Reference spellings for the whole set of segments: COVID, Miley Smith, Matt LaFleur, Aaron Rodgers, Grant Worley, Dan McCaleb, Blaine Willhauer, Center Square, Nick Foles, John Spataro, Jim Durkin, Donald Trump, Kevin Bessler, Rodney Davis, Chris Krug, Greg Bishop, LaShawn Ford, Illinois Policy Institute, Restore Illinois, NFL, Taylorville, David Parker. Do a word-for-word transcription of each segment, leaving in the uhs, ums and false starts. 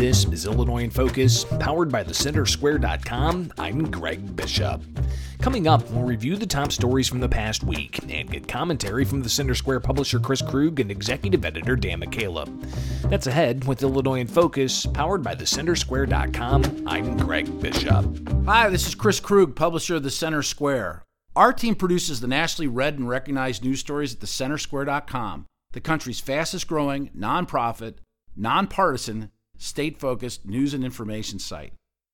This is Illinois in Focus, powered by the center square dot com. I'm Greg Bishop. Coming up, we'll review the top stories from the past week and get commentary from the Center Square publisher Chris Krug and executive editor Dan McCaleb. That's ahead with Illinois in Focus, powered by the center square dot com. I'm Greg Bishop. Hi, this is Chris Krug, publisher of The Center Square. Our team produces the nationally read and recognized news stories at the center square dot com, the country's fastest growing, nonprofit, nonpartisan, state-focused news and information site.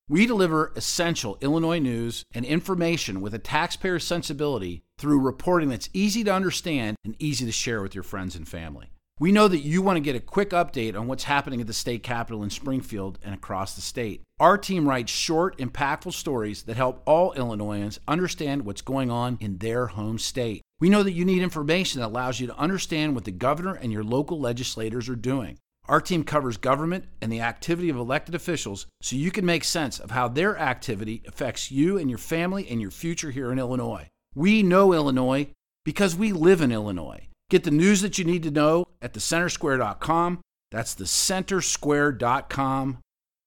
We deliver essential Illinois news and information with a taxpayer sensibility through reporting that's easy to understand and easy to share with your friends and family. We know that you want to get a quick update on what's happening at the state capitol in Springfield and across the state. Our team writes short, impactful stories that help all Illinoisans understand what's going on in their home state. We know that you need information that allows you to understand what the governor and your local legislators are doing. Our team covers government and the activity of elected officials so you can make sense of how their activity affects you and your family and your future here in Illinois. We know Illinois because we live in Illinois. Get the news that you need to know at the center square dot com. That's the center square dot com,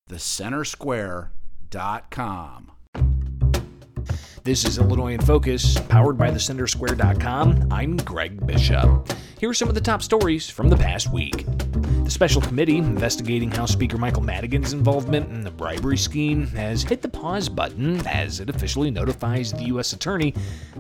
the center square dot com. This is Illinois in Focus, powered by the center square dot com. I'm Greg Bishop. Here are some of the top stories from the past week. The special committee investigating House Speaker Michael Madigan's involvement in the bribery scheme has hit the pause button as it officially notifies the U S attorney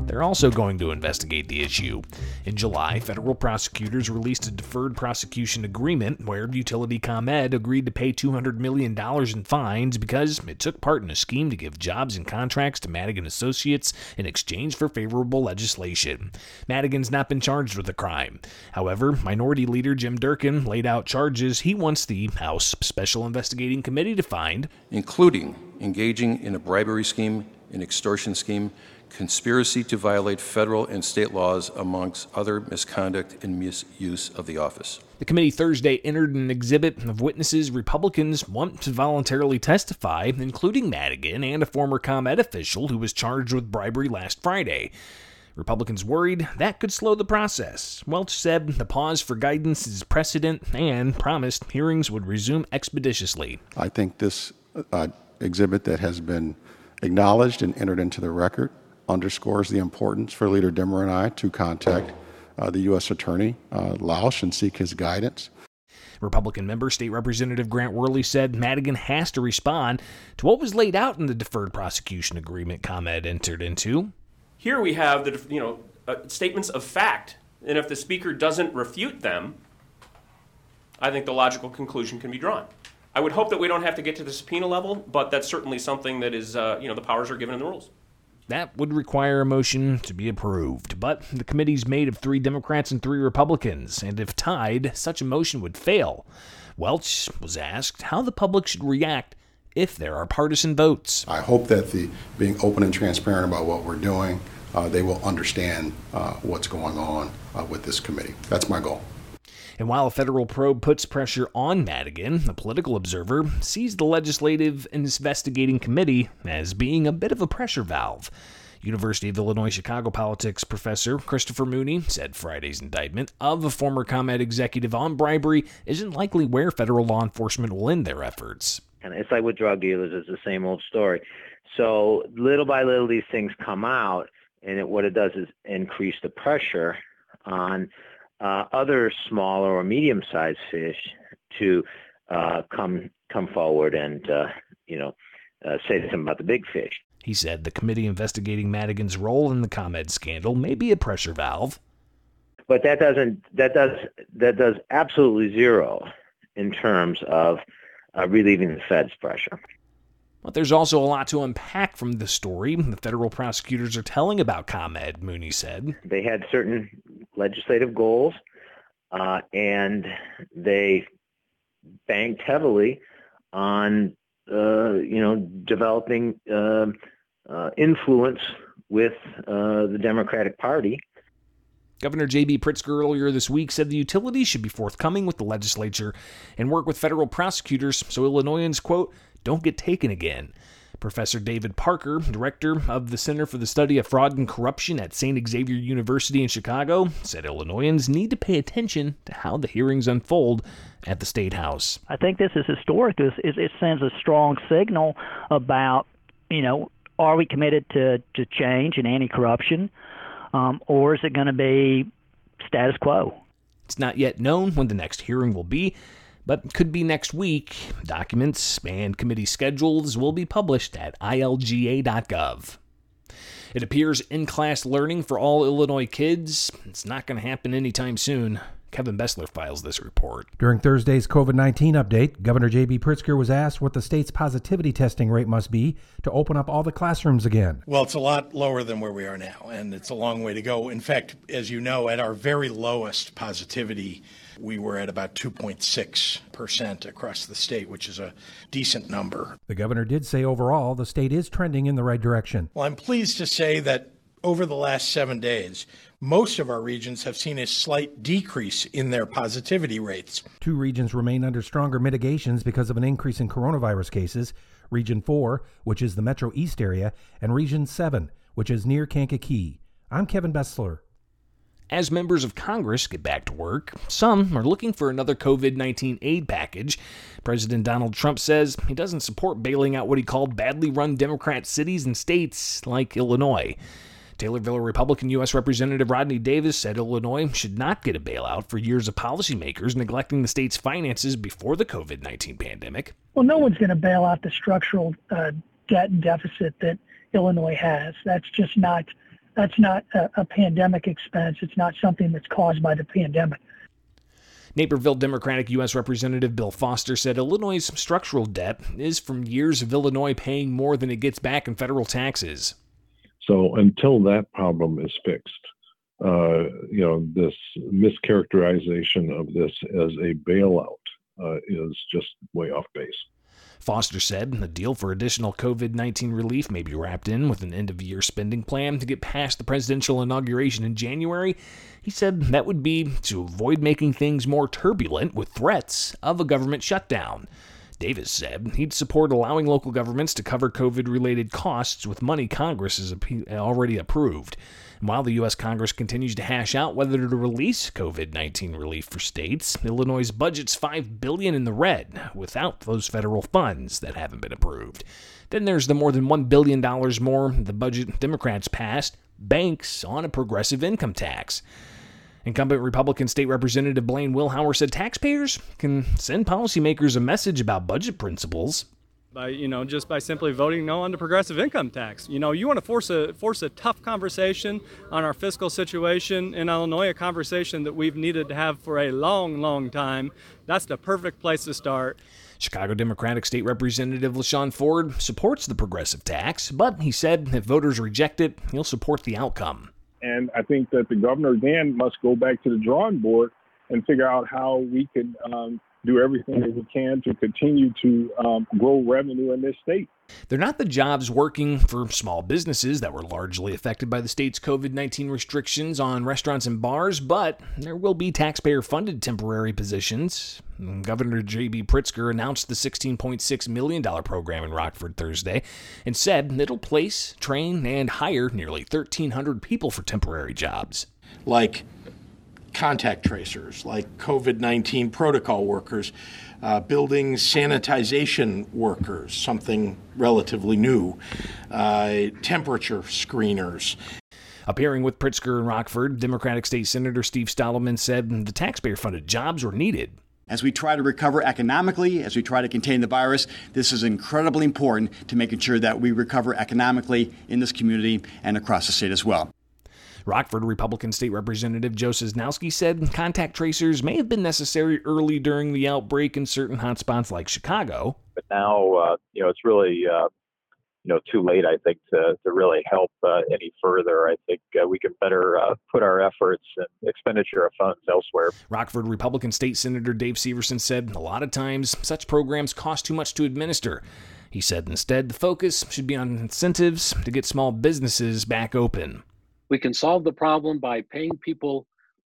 they're also going to investigate the issue. In July, federal prosecutors released a deferred prosecution agreement where utility ComEd agreed to pay two hundred million dollars in fines because it took part in a scheme to give jobs and contracts to Madigan associates in exchange for favorable legislation. Madigan's not been charged with a crime. However, Minority Leader Jim Durkin laid out charges Charges he wants the House Special Investigating Committee to find, including engaging in a bribery scheme, an extortion scheme, conspiracy to violate federal and state laws, amongst other misconduct and misuse of the office. The committee Thursday entered an exhibit of witnesses Republicans want to voluntarily testify, including Madigan and a former ComEd official who was charged with bribery last Friday. Republicans worried that could slow the process. Welch said the pause for guidance is precedent and promised hearings would resume expeditiously. I think this uh, exhibit that has been acknowledged and entered into the record underscores the importance for Leader Demmer and I to contact uh, the U S Attorney uh, Lausch and seek his guidance. Republican member State Representative Grant Worley said Madigan has to respond to what was laid out in the deferred prosecution agreement ComEd entered into. Here we have the you know uh, statements of fact, and if the speaker doesn't refute them, I think the logical conclusion can be drawn. I would hope that we don't have to get to the subpoena level, but that's certainly something that is uh, you know the powers are given in the rules. That would require a motion to be approved, but the committee's made of three Democrats and three Republicans, and if tied, such a motion would fail. Welch was asked how the public should react if there are partisan votes. I hope that the being open and transparent about what we're doing, uh, they will understand uh, what's going on uh, with this committee. That's my goal. And while a federal probe puts pressure on Madigan, a political observer sees the legislative investigating committee as being a bit of a pressure valve. University of Illinois-Chicago politics professor Christopher Mooney said Friday's indictment of a former ComEd executive on bribery isn't likely where federal law enforcement will end their efforts. And it's like with drug dealers, it's the same old story. So little by little, these things come out, and it, what it does is increase the pressure on uh, other smaller or medium-sized fish to uh, come come forward and uh, you know uh, say something about the big fish. He said the committee investigating Madigan's role in the ComEd scandal may be a pressure valve, but that doesn't that does that does absolutely zero in terms of Uh, relieving the Fed's pressure. But there's also a lot to unpack from the story the federal prosecutors are telling about ComEd, Mooney said. They had certain legislative goals, uh, and they banked heavily on, uh, you know, developing uh, uh, influence with uh, the Democratic Party. Governor J B. Pritzker earlier this week said the utilities should be forthcoming with the legislature and work with federal prosecutors so Illinoisans, quote, don't get taken again. Professor David Parker, director of the Center for the Study of Fraud and Corruption at Saint Xavier University in Chicago, said Illinoisans need to pay attention to how the hearings unfold at the State House. I think this is historic. It sends a strong signal about, you know, are we committed to, to change and anti-corruption, um, or is it going to be status quo? It's not yet known when the next hearing will be, but could be next week. Documents and committee schedules will be published at I L G A dot gov. It appears in-class learning for all Illinois kids, it's not going to happen anytime soon. Kevin Bessler files this report. During Thursday's covid nineteen update, Governor J B. Pritzker was asked what the state's positivity testing rate must be to open up all the classrooms again. Well, it's a lot lower than where we are now, and it's a long way to go. In fact, as you know, at our very lowest positivity, we were at about two point six percent across the state, which is a decent number. The governor did say overall the state is trending in the right direction. Well, I'm pleased to say that over the last seven days, most of our regions have seen a slight decrease in their positivity rates. Two regions remain under stronger mitigations because of an increase in coronavirus cases, Region four, which is the Metro East area, and Region seven, which is near Kankakee. I'm Kevin Bessler. As members of Congress get back to work, some are looking for another covid nineteen aid package. President Donald Trump says he doesn't support bailing out what he called badly run Democrat cities and states like Illinois. Taylorville Republican U S Representative Rodney Davis said Illinois should not get a bailout for years of policymakers neglecting the state's finances before the covid nineteen pandemic. Well, no one's going to bail out the structural uh, debt and deficit that Illinois has. That's just not... That's not a, a pandemic expense. It's not something that's caused by the pandemic. Naperville Democratic U S Representative Bill Foster said Illinois' structural debt is from years of Illinois paying more than it gets back in federal taxes. So until that problem is fixed, uh, you know, this mischaracterization of this as a bailout uh, is just way off base. Foster said a deal for additional covid nineteen relief may be wrapped in with an end-of-year spending plan to get past the presidential inauguration in January. He said that would be to avoid making things more turbulent with threats of a government shutdown. Davis said he'd support allowing local governments to cover COVID-related costs with money Congress has already approved. And while the U S Congress continues to hash out whether to release covid nineteen relief for states, Illinois' budget's five billion dollars in the red without those federal funds that haven't been approved. Then there's the more than one billion dollars more the budget Democrats passed banks on a progressive income tax. Incumbent Republican State Representative Blaine Willhauer said taxpayers can send policymakers a message about budget principles. By, you know, just by simply voting no on the progressive income tax. You know, you want to force a force a tough conversation on our fiscal situation in Illinois, a conversation that we've needed to have for a long, long time. That's the perfect place to start. Chicago Democratic State Representative LaShawn Ford supports the progressive tax, but he said if voters reject it, he'll support the outcome. And I think that the governor then must go back to the drawing board and figure out how we can um, do everything that we can to continue to um, grow revenue in this state. They're not the jobs working for small businesses that were largely affected by the state's covid nineteen restrictions on restaurants and bars, but there will be taxpayer-funded temporary positions. Governor J B. Pritzker announced the sixteen point six million dollars program in Rockford Thursday and said it'll place, train, and hire nearly thirteen hundred people for temporary jobs. Like contact tracers, like covid nineteen protocol workers, uh, building sanitization workers, something relatively new, uh, temperature screeners. Appearing with Pritzker in Rockford, Democratic State Senator Steve Stallman said the taxpayer-funded jobs were needed. As we try to recover economically, as we try to contain the virus, this is incredibly important to making sure that we recover economically in this community and across the state as well. Rockford Republican State Representative Joe Sosnowski said contact tracers may have been necessary early during the outbreak in certain hotspots like Chicago. But now, uh, you know, it's really, uh, you know, too late, I think, to, to really help uh, any further. I think uh, we can better uh, put our efforts and expenditure of funds elsewhere. Rockford Republican State Senator Dave Syverson said a lot of times such programs cost too much to administer. He said instead the focus should be on incentives to get small businesses back open. We can solve the problem by paying people,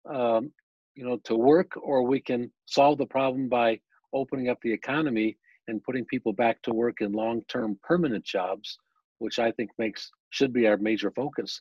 um, you know, to work, or we can solve the problem by opening up the economy and putting people back to work in long-term permanent jobs, which I think makes should be our major focus.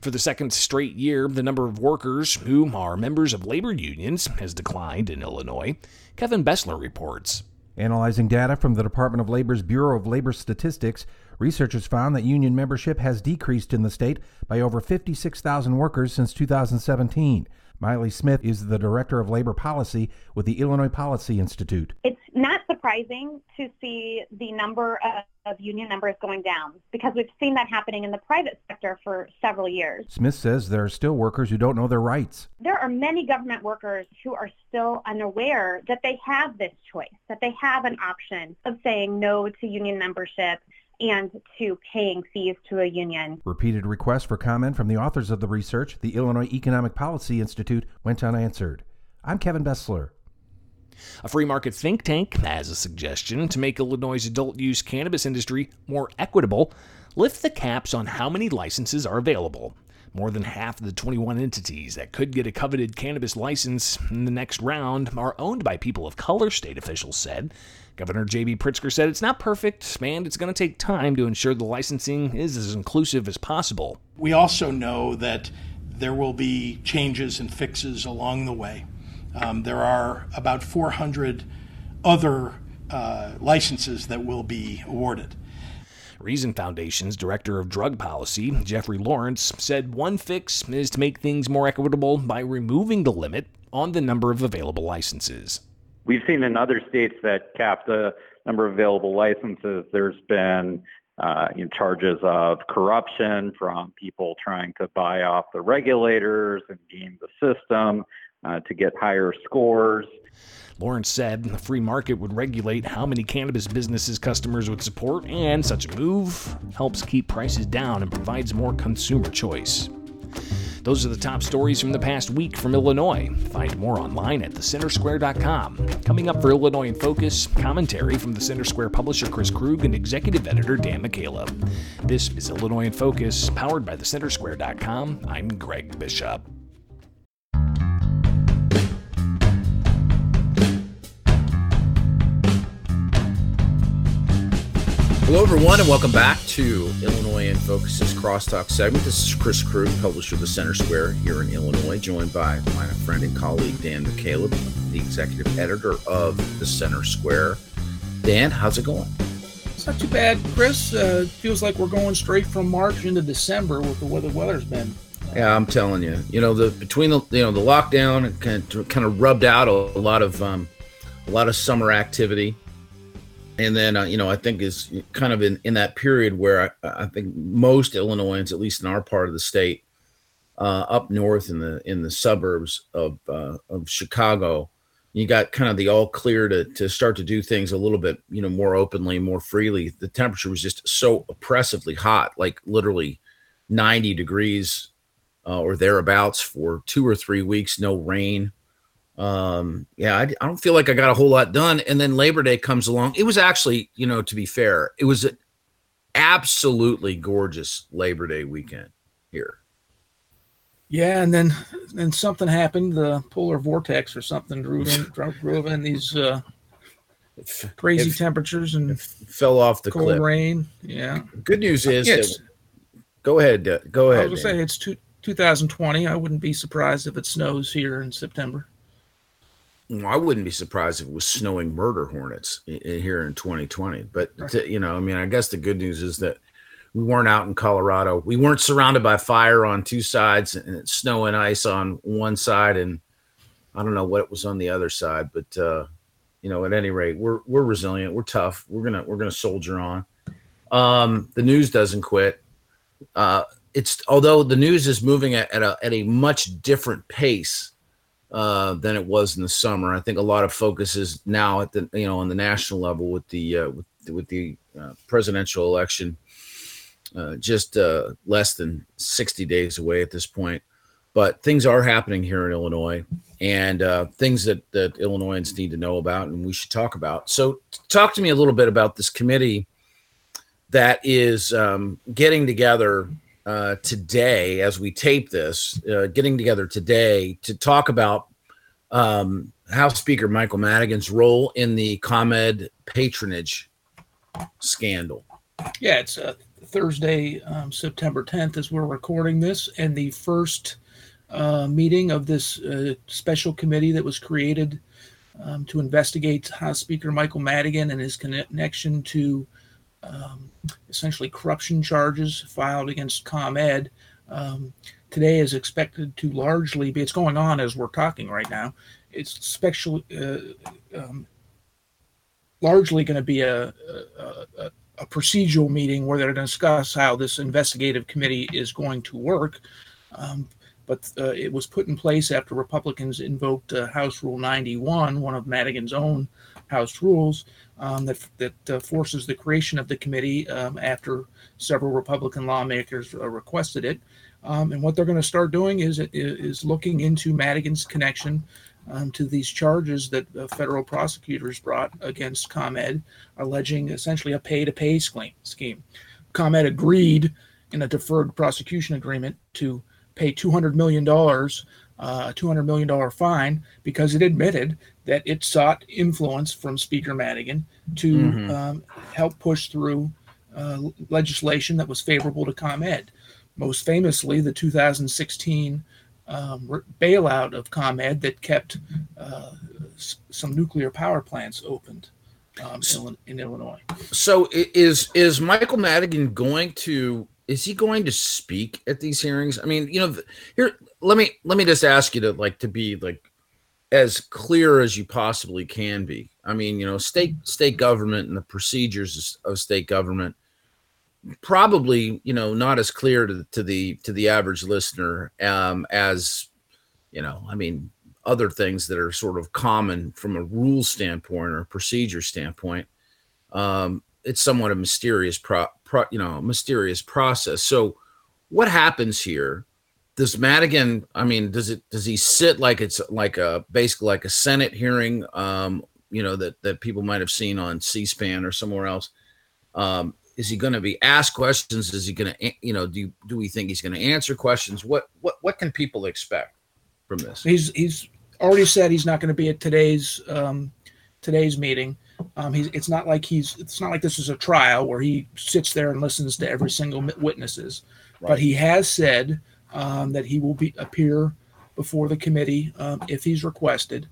For the second straight year, the number of workers who are members of labor unions has declined in Illinois. Kevin Bessler reports. Analyzing data from the Department of Labor's Bureau of Labor Statistics, researchers found that union membership has decreased in the state by over fifty-six thousand workers since two thousand seventeen. Miley Smith is the Director of Labor Policy with the Illinois Policy Institute. It's not surprising to see the number of, of union members going down because we've seen that happening in the private sector for several years. Smith says there are still workers who don't know their rights. There are many government workers who are still unaware that they have this choice, that they have an option of saying no to union membership and to paying fees to a union. Repeated requests for comment from the authors of the research, the Illinois Economic Policy Institute, went unanswered. I'm Kevin Bessler. A free market think tank has a suggestion to make Illinois' adult-use cannabis industry more equitable. Lift the caps on how many licenses are available. More than half of the twenty-one entities that could get a coveted cannabis license in the next round are owned by people of color, state officials said. Governor J B Pritzker said it's not perfect, and it's going to take time to ensure the licensing is as inclusive as possible. We also know that there will be changes and fixes along the way. Um, there are about four hundred other uh, licenses that will be awarded. Reason Foundation's Director of Drug Policy, Jeffrey Lawrence, said one fix is to make things more equitable by removing the limit on the number of available licenses. We've seen in other states that cap the number of available licenses. There's been uh, you know, charges of corruption from people trying to buy off the regulators and game the system uh, to get higher scores. Lawrence said the free market would regulate how many cannabis businesses customers would support, and such a move helps keep prices down and provides more consumer choice. Those are the top stories from the past week from Illinois. Find more online at the center square dot com. Coming up for Illinois in Focus, commentary from the Center Square publisher Chris Krug and executive editor Dan McCaleb. This is Illinois in Focus, powered by the center square dot com. I'm Greg Bishop. Hello, everyone, and welcome back to Illinois in Focus's Crosstalk segment. This is Chris Krug, publisher of the Center Square here in Illinois, joined by my friend and colleague, Dan McCaleb, the executive editor of the Center Square. Dan, how's it going? It's not too bad, Chris. Uh, it feels like we're going straight from March into December with the way the weather's been. Yeah, I'm telling you. You know, the between the you know the lockdown, it kind of, kind of rubbed out a, a lot of um, a lot of summer activity. And then, uh, you know, I think is kind of in, in that period where I, I think most Illinoisans, at least in our part of the state, uh, up north in the in the suburbs of uh, of Chicago, you got kind of the all clear to to start to do things a little bit, you know, more openly, more freely. The temperature was just so oppressively hot, like literally ninety degrees uh, or thereabouts for two or three weeks, no rain. Um, yeah, I, I don't feel like I got a whole lot done. And then Labor Day comes along. It was actually, you know, to be fair, it was an absolutely gorgeous Labor Day weekend here. Yeah. And then, then something happened, the polar vortex or something drew in, drove in these, uh, crazy it, temperatures and it fell off the cold cliff. Rain. Yeah. Good news is, that, go ahead. Uh, go ahead. I was gonna say it's two, two thousand twenty. I wouldn't be surprised if it snows here in September. I wouldn't be surprised if it was snowing murder hornets here in twenty twenty. But, to, you know, I mean, I guess the good news is that we weren't out in Colorado. We weren't surrounded by fire on two sides and it's snow and ice on one side. And I don't know what was on the other side. But, uh, you know, at any rate, we're we're resilient. We're tough. We're going to we're going to soldier on. Um, the news doesn't quit. Uh, it's although the news is moving at, at a at a much different pace uh than it was in the summer. I think a lot of focus is now at the you know on the national level with the uh, with, with the uh, presidential election uh, just uh, less than sixty days away at this point. But things are happening here in Illinois and uh, things that, that Illinoisans need to know about and we should talk about. So talk to me a little bit about this committee that is um, getting together Uh, today, as we tape this, uh, getting together today to talk about um, House Speaker Michael Madigan's role in the ComEd patronage scandal. Yeah, it's uh, Thursday, um, September tenth, as we're recording this, and the first uh, meeting of this uh, special committee that was created um, to investigate House Speaker Michael Madigan and his connection to um, essentially corruption charges filed against ComEd. Um, today is expected to largely be, it's going on as we're talking right now, it's special, uh, um, largely going to be a, a, a procedural meeting where they're going to discuss how this investigative committee is going to work. Um, but uh, it was put in place after Republicans invoked uh, House Rule ninety-one, one of Madigan's own House rules, um, that that uh, forces the creation of the committee um, after several Republican lawmakers uh, requested it. Um, and what they're going to start doing is is looking into Madigan's connection Um, to these charges that uh, federal prosecutors brought against ComEd, alleging essentially a pay-to-pay scheme. ComEd agreed in a deferred prosecution agreement to pay two hundred million dollars, uh, a two hundred million dollars fine, because it admitted that it sought influence from Speaker Madigan to mm-hmm. um, help push through uh, legislation that was favorable to ComEd. Most famously, the two thousand sixteen Um, bailout of ComEd that kept uh, s- some nuclear power plants opened um, in, in Illinois. So is is Michael Madigan going to is he going to speak at these hearings? I mean, you know, here let me let me just ask you to like to be like as clear as you possibly can be. I mean, you know, state state government and the procedures of state government probably, you know, not as clear to, to the to the average listener um, as, you know, I mean, other things that are sort of common from a rule standpoint or procedure standpoint. Um, it's somewhat a mysterious, pro, pro, you know, mysterious process. So what happens here? Does Madigan, I mean, does it does he sit like it's like a basically like a Senate hearing, um, you know, that, that people might have seen on C-SPAN or somewhere else? Um Is he going to be asked questions? Is he going to, you know, do do we think he's going to answer questions? What what what can people expect from this? He's he's already said he's not going to be at today's um, today's meeting. Um, he's it's not like he's it's not like this is a trial where he sits there and listens to every single witnesses. Right. But he has said um, that he will be appear before the committee um, if he's requested.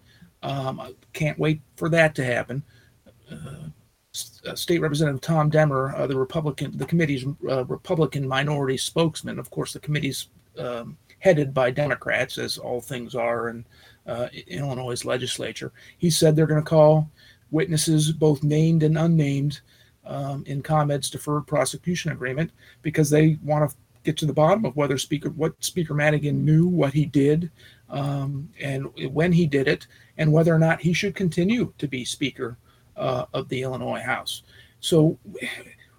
Um, I can't wait for that to happen. Uh, State Representative Tom Demmer, uh, the Republican, the committee's uh, Republican minority spokesman. Of course, the committee's um, headed by Democrats, as all things are in uh, Illinois' legislature. He said they're going to call witnesses, both named and unnamed, um, in ComEd's deferred prosecution agreement, because they want to get to the bottom of whether Speaker, what Speaker Madigan knew, what he did, um, and when he did it, and whether or not he should continue to be Speaker Uh, of the Illinois House. So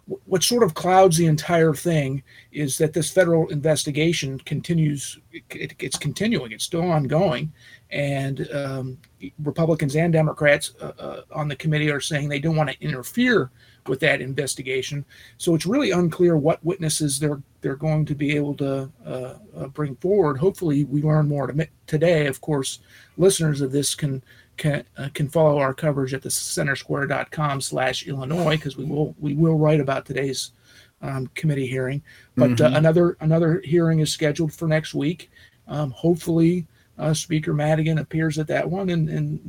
w- what sort of clouds the entire thing is that this federal investigation continues, it, it, it's continuing, it's still ongoing. And um, Republicans and Democrats uh, uh, on the committee are saying they don't want to interfere with that investigation. So it's really unclear what witnesses they're they're going to be able to uh, uh, bring forward. Hopefully we learn more today. Of course, listeners of this can Can, uh, can follow our coverage at the center square dot com slash Illinois, because we will we will write about today's um, committee hearing. But mm-hmm. uh, another another hearing is scheduled for next week. Um, hopefully, uh, Speaker Madigan appears at that one, and, and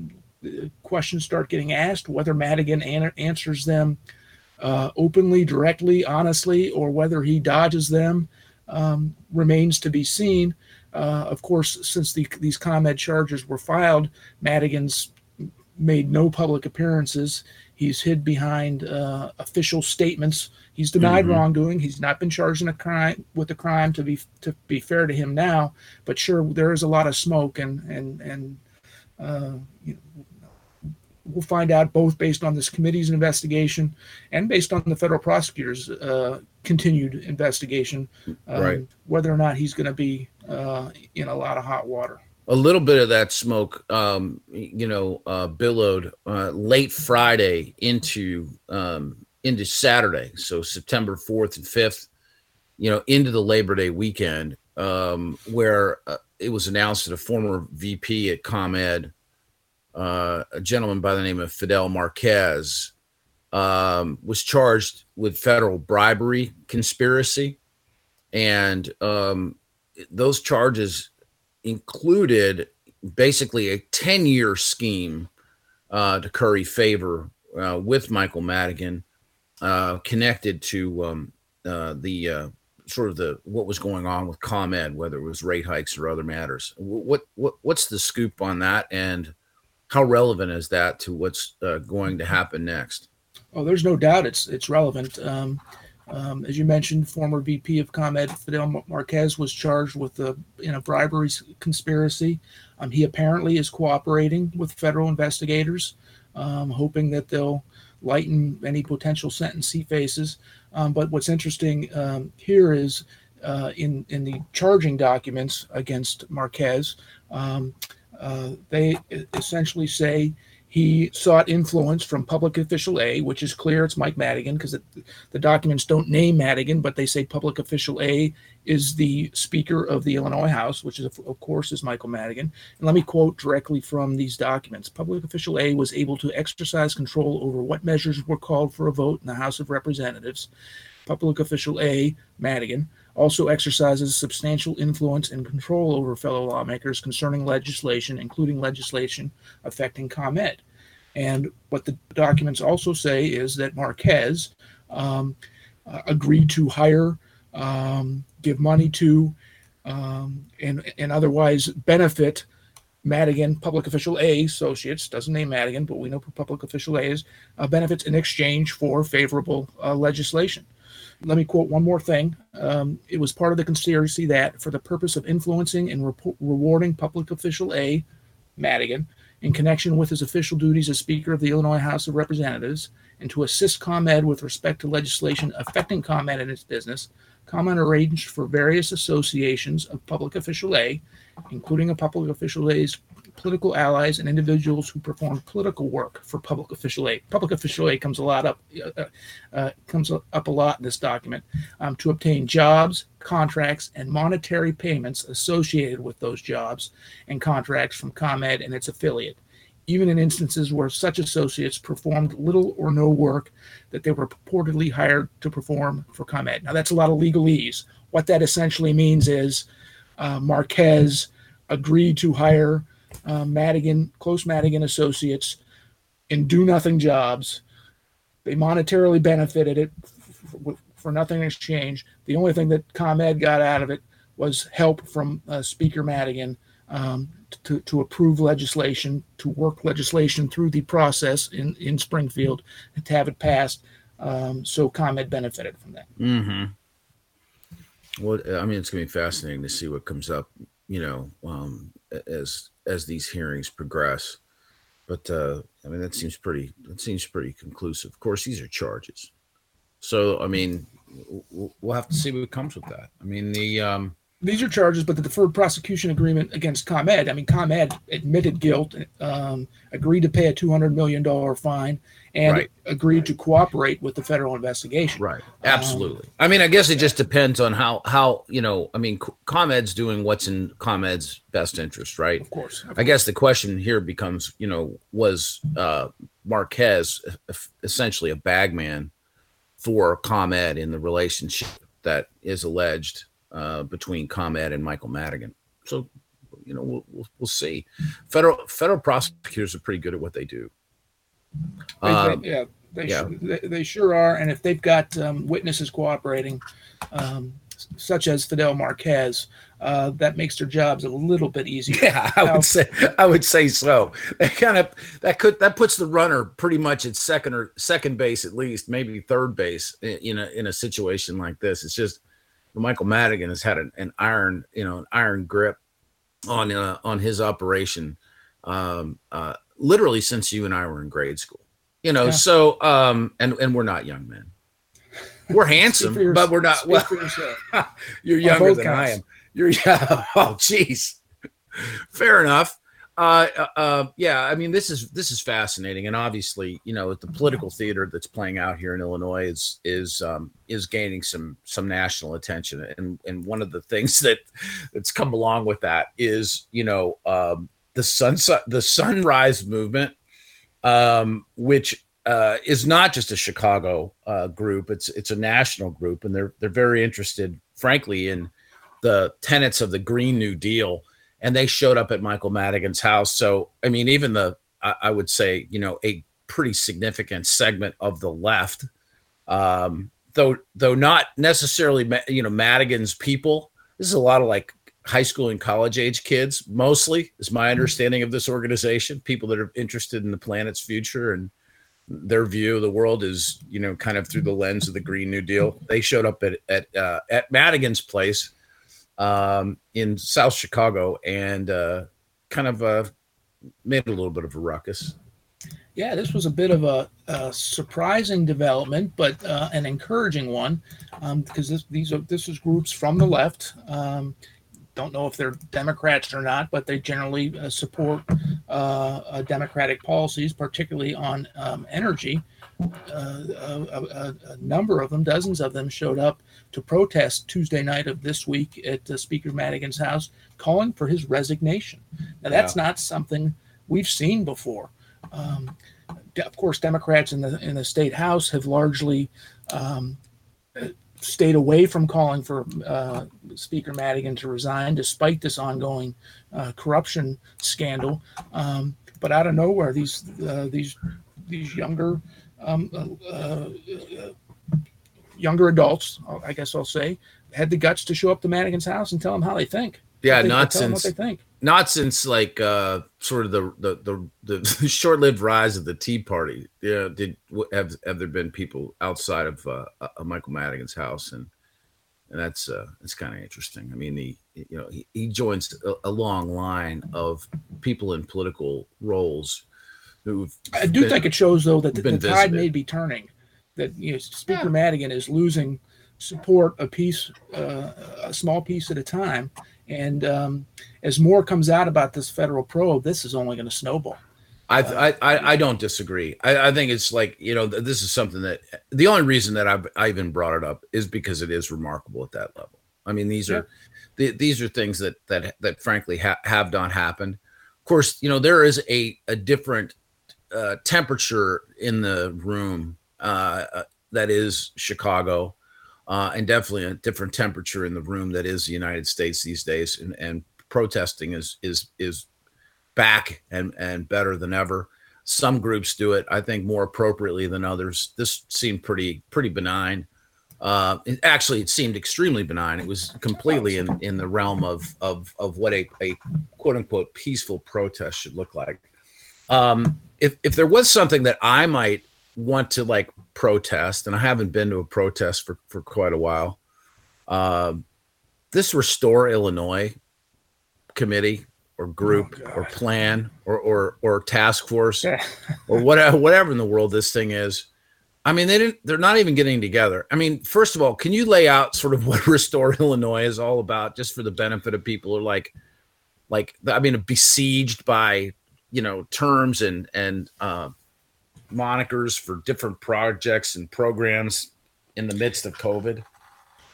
questions start getting asked. Whether Madigan an- answers them uh, openly, directly, honestly, or whether he dodges them um, remains to be seen. Uh, of course, since the, these ComEd charges were filed, Madigan's made no public appearances. He's hid behind uh, official statements. He's denied mm-hmm. wrongdoing. He's not been charged in a crime, with a crime, to be to be fair to him now. But sure, there is a lot of smoke, and and and uh, you know, we'll find out, both based on this committee's investigation and based on the federal prosecutor's uh, continued investigation, um, right. whether or not he's going to be Uh, in a lot of hot water. A little bit of that smoke, um, you know, uh, billowed uh, late Friday into um, into Saturday, so September fourth and fifth, you know, into the Labor Day weekend, um, where uh, it was announced that a former V P at ComEd uh, a gentleman by the name of Fidel Marquez, um, was charged with federal bribery conspiracy. And um, those charges included basically a ten-year scheme uh, to curry favor uh, with Michael Madigan, uh, connected to um, uh, the uh, sort of the what was going on with ComEd, whether it was rate hikes or other matters. What what what's the scoop on that, and how relevant is that to what's uh, going to happen next? Oh, there's no doubt it's it's relevant. Um, Um, as you mentioned, former V P of ComEd Fidel Marquez was charged with a you know, bribery conspiracy. Um, he apparently is cooperating with federal investigators, um, hoping that they'll lighten any potential sentence he faces. Um, but what's interesting um, here is uh, in, in the charging documents against Marquez, um, uh, they essentially say he sought influence from public official A, which is clear it's Mike Madigan, because the documents don't name Madigan, but they say public official A is the Speaker of the Illinois House, which is, of course, is Michael Madigan. And let me quote directly from these documents. Public official A was able to exercise control over what measures were called for a vote in the House of Representatives. Public official A, Madigan, also exercises substantial influence and control over fellow lawmakers concerning legislation, including legislation affecting ComEd. And what the documents also say is that Marquez um, uh, agreed to hire, um, give money to, um, and, and otherwise benefit Madigan, public official A, associates, doesn't name Madigan, but we know public official A is, uh, benefits in exchange for favorable uh, legislation. Let me quote one more thing. Um, it was part of the conspiracy that, for the purpose of influencing and re- rewarding public official A, Madigan, in connection with his official duties as Speaker of the Illinois House of Representatives, and to assist ComEd with respect to legislation affecting ComEd and its business, ComEd arranged for various associations of public official A, including a public official A's political allies and individuals who perform political work for public official A. Public official A comes a lot up, uh, uh, comes up a lot in this document, um, to obtain jobs, contracts, and monetary payments associated with those jobs and contracts from ComEd and its affiliate, even in instances where such associates performed little or no work that they were purportedly hired to perform for ComEd. Now, that's a lot of legalese. What that essentially means is uh, Marquez agreed to hire Uh, Madigan, close Madigan associates in do-nothing jobs. They monetarily benefited it for, for nothing in exchange. The only thing that ComEd got out of it was help from uh, Speaker Madigan um, to, to approve legislation, to work legislation through the process in, in Springfield and to have it passed. Um, so ComEd benefited from that. Mm-hmm. Well, I mean, it's going to be fascinating to see what comes up, you know, um, as... as these hearings progress. But uh, I mean, that seems pretty, that seems pretty conclusive. Of course, these are charges. So, I mean, w- we'll have to see what comes with that. I mean, the, um, these are charges, but the deferred prosecution agreement against ComEd, I mean, ComEd admitted guilt, um, agreed to pay a two hundred million dollars fine, and right. agreed right. to cooperate with the federal investigation. Right. Absolutely. Um, I mean, I guess it just depends on how, how, you know, I mean, ComEd's doing what's in ComEd's best interest, right? Of course. Of course. I guess the question here becomes, you know, was uh, Marquez essentially a bagman for ComEd in the relationship that is alleged Uh, between ComEd and Michael Madigan? So, you know, we'll, we'll, we'll see. Federal federal prosecutors are pretty good at what they do. Um, they, yeah, they, yeah. Sh- they, they sure are. And if they've got um, witnesses cooperating, um, such as Fidel Marquez, uh, that makes their jobs a little bit easier. Yeah, I now, would say I would say so. That kind of that could that puts the runner pretty much at second or second base, at least maybe third base in a in a situation like this. It's just. Michael Madigan has had an, an iron, you know, an iron grip on uh, on his operation, um, uh, literally since you and I were in grade school, you know. Yeah. So, um, and and we're not young men. We're handsome, your, but we're not. Well, you're younger than counts. I am. You're yeah. Oh, geez. Fair enough. Uh, uh, yeah. I mean, this is this is fascinating, and obviously, you know, the political theater that's playing out here in Illinois is is um, is gaining some some national attention, and and one of the things that that's come along with that is, you know, um, the sunset, the Sunrise Movement, um, which uh, is not just a Chicago uh, group; it's it's a national group, and they're they're very interested, frankly, in the tenets of the Green New Deal. And they showed up at Michael Madigan's house. So, I mean, even the I, I would say, you know, a pretty significant segment of the left, um, though though not necessarily, you know, Madigan's people. This is a lot of like high school and college age kids, mostly, is my understanding of this organization. People that are interested in the planet's future, and their view of the world is, you know, kind of through the lens of the Green New Deal. They showed up at at uh, at Madigan's place um, in South Chicago, and uh, kind of uh, made a little bit of a ruckus. Yeah, this was a bit of a, a surprising development, but uh, an encouraging one, um, because this these are this is groups from the left. Um, don't know if they're Democrats or not, but they generally uh, support uh, uh, Democratic policies, particularly on um, energy. Uh, a, a, a number of them, dozens of them, showed up to protest Tuesday night of this week at uh, Speaker Madigan's house, calling for his resignation. Now, that's yeah. not something we've seen before. Um, of course, Democrats in the in the state house have largely um, stayed away from calling for uh, Speaker Madigan to resign, despite this ongoing uh, corruption scandal. Um, but out of nowhere, these uh, these these younger um, uh, uh, younger adults, I guess I'll say, had the guts to show up to Madigan's house and tell him how they think. Yeah, they, not since what they think. Not since like uh, sort of the the, the the short-lived rise of the Tea Party, yeah, did have have there been people outside of uh, uh, Michael Madigan's house, and and that's uh, it's kind of interesting. I mean, the you know he, he joins a, a long line of people in political roles who I do been, think it shows though that the, the tide may be turning, that you know Speaker yeah. Madigan is losing support a piece, uh, a small piece at a time. And um, as more comes out about this federal probe, this is only going to snowball. I, uh, I I don't disagree. I, I think it's like, you know, this is something that the only reason that I've, I even brought it up is because it is remarkable at that level. I mean, these yeah. are the, these are things that that that frankly ha- have not happened. Of course, you know, there is a a different uh, temperature in the room uh, that is Chicago. Uh, and definitely a different temperature in the room that is the United States these days, and, and protesting is is is back and, and better than ever. Some groups do it, I think, more appropriately than others. This seemed pretty pretty benign. Uh, it, actually, it seemed extremely benign. It was completely in, in the realm of of of what a, a quote unquote peaceful protest should look like. Um, if if there was something that I might want to like protest, and I haven't been to a protest for, for quite a while. Um, this Restore Illinois committee or group oh, or plan or, or, or task force yeah. or whatever, whatever in the world this thing is. I mean, they didn't, they're not even getting together. I mean, first of all, can you lay out sort of what Restore Illinois is all about, just for the benefit of people who are like, like, I mean, besieged by, you know, terms and, and, um, uh, monikers for different projects and programs in the midst of COVID?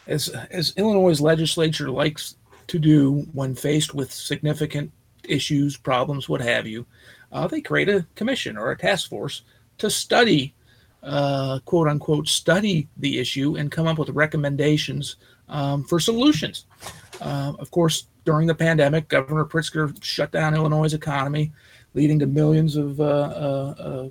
As as Illinois' legislature likes to do when faced with significant issues, problems, what have you, uh, they create a commission or a task force to study, uh, quote unquote, study the issue and come up with recommendations um, for solutions. Uh, of course, during the pandemic, Governor Pritzker shut down Illinois' economy, leading to millions of uh, uh, uh,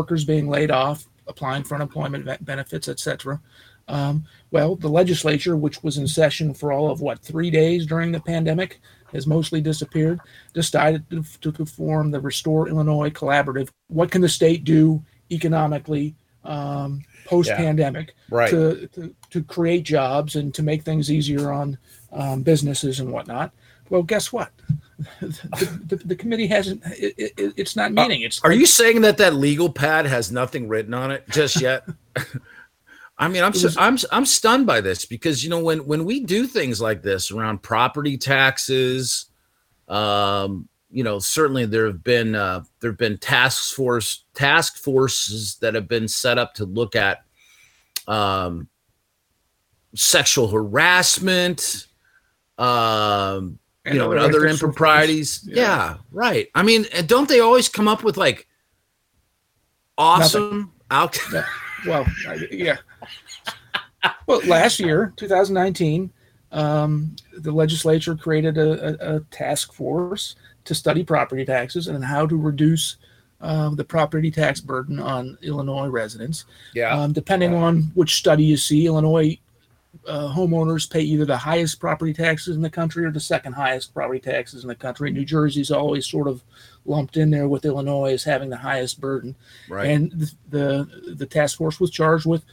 workers being laid off, applying for unemployment benefits, et cetera. Um, well, the legislature, which was in session for all of, what, three days during the pandemic, has mostly disappeared, decided to, to, to form the Restore Illinois Collaborative. What can the state do economically um, post-pandemic yeah, right. to, to, to create jobs and to make things easier on um, businesses and whatnot? Well, guess what? The, the, the committee hasn't. It, it, it's not meeting. It's. Are like, you saying that that legal pad has nothing written on it just yet? I mean, I'm was, I'm I'm stunned by this, because you know when when we do things like this around property taxes, um, you know, certainly there have been uh, there have been task force task forces that have been set up to look at um, sexual harassment. Um, and you know, and other improprieties. Yeah. yeah, right. I mean, don't they always come up with like awesome outcomes? No. Well, yeah. Well, last year, two thousand nineteen, um, the legislature created a, a, a task force to study property taxes and how to reduce uh, the property tax burden on Illinois residents. Yeah. Um, depending yeah. on which study you see, Illinois uh, homeowners pay either the highest property taxes in the country or the second highest property taxes in the country. New Jersey's always sort of lumped in there with Illinois as having the highest burden. Right. And the the, the task force was charged with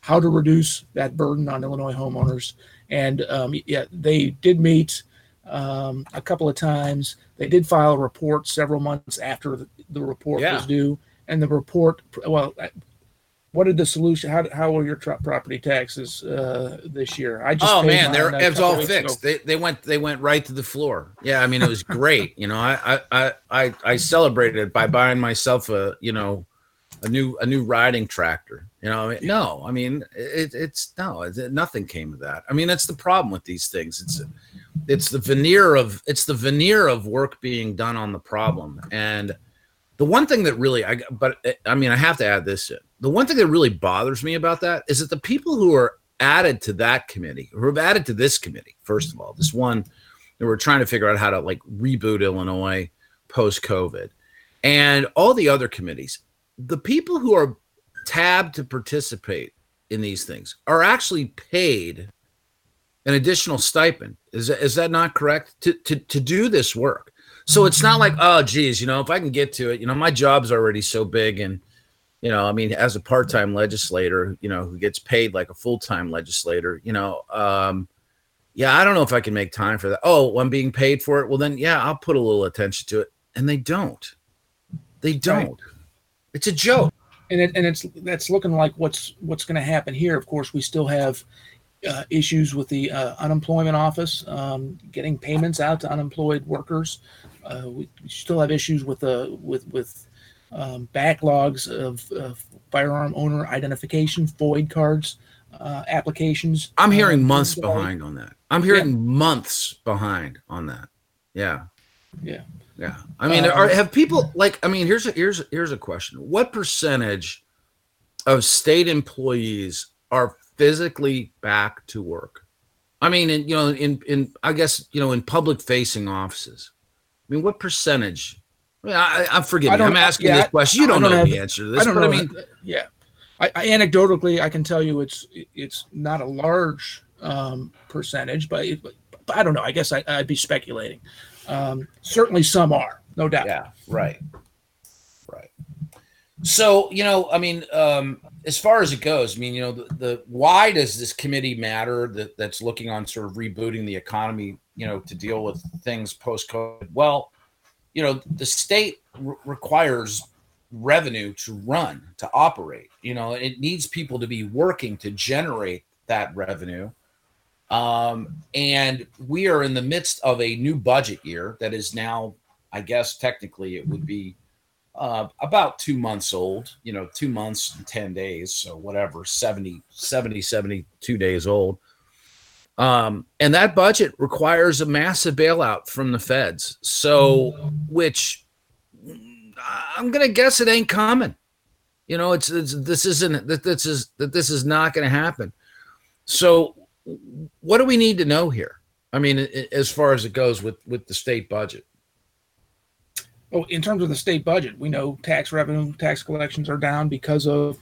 how to reduce that burden on Illinois homeowners. And um, yeah, they did meet um, a couple of times. They did file a report several months after the, the report yeah. was due. And the report, well, what did the solution, how how were your tra- property taxes uh, this year? I just Oh man, they're, it was all fixed. Ago. They they went they went right to the floor. Yeah, I mean, it was great. You know, I I I I celebrated it by buying myself a, you know, a new a new riding tractor. You know, I mean, no, I mean, it, it's no, it, nothing came of that. I mean, that's the problem with these things. It's it's the veneer of it's the veneer of work being done on the problem. And the one thing that really I but I mean, I have to add this in. The one thing that really bothers me about that is that the people who are added to that committee who have added to this committee, first of all, this one that we're trying to figure out how to like reboot Illinois post COVID and all the other committees, the people who are tabbed to participate in these things are actually paid an additional stipend. Is that, is that not correct? To, to to do this work. So it's not like, oh, geez, you know, if I can get to it, you know, my job's already so big. And, you know, I mean, as a part-time legislator, you know, who gets paid like a full-time legislator, you know, um, yeah, I don't know if I can make time for that. Oh, I'm being paid for it. Well, then, yeah, I'll put a little attention to it. And they don't. They don't. Right. It's a joke. And it, and it's that's looking like what's what's going to happen here. Of course, we still have uh, issues with the uh, unemployment office um, getting payments out to unemployed workers. Uh, we still have issues with uh, with with um, backlogs of uh, firearm owner identification, void cards, uh, applications. I'm hearing um, months behind on that. I'm hearing yeah. months behind on that. Yeah. Yeah. Yeah. I mean, are, have people like, I mean, here's a, here's, here's a question. What percentage of state employees are physically back to work? I mean, in, you know, in, in, I guess, you know, in public facing offices, I mean, what percentage, I mean, I, I forgive me, I'm asking yeah, this question. You don't, don't know have, the answer to this, I don't but know, I mean, yeah, I, I, anecdotally, I can tell you it's, it's not a large um, percentage, but, it, but I don't know. I guess I, I'd be speculating. Um, certainly some are, no doubt. Yeah, right. Right. So, you know, I mean, um, as far as it goes, I mean, you know, the, the why does this committee matter that, that's looking on sort of rebooting the economy, you know, to deal with things post-COVID? Well, you know, the state re- requires revenue to run, to operate. You know, it needs people to be working to generate that revenue. Um, and we are in the midst of a new budget year that is now, I guess, technically it would be, uh, about two months old, you know, two months and ten days. So whatever, seventy, seventy, seventy-two days old. Um, and that budget requires a massive bailout from the feds. So, which I'm going to guess it ain't coming, you know, it's, it's, this isn't, that this is, that this is not going to happen. So, what do we need to know here? I mean, as far as it goes with, with the state budget. Well, in terms of the state budget, we know tax revenue, tax collections are down because of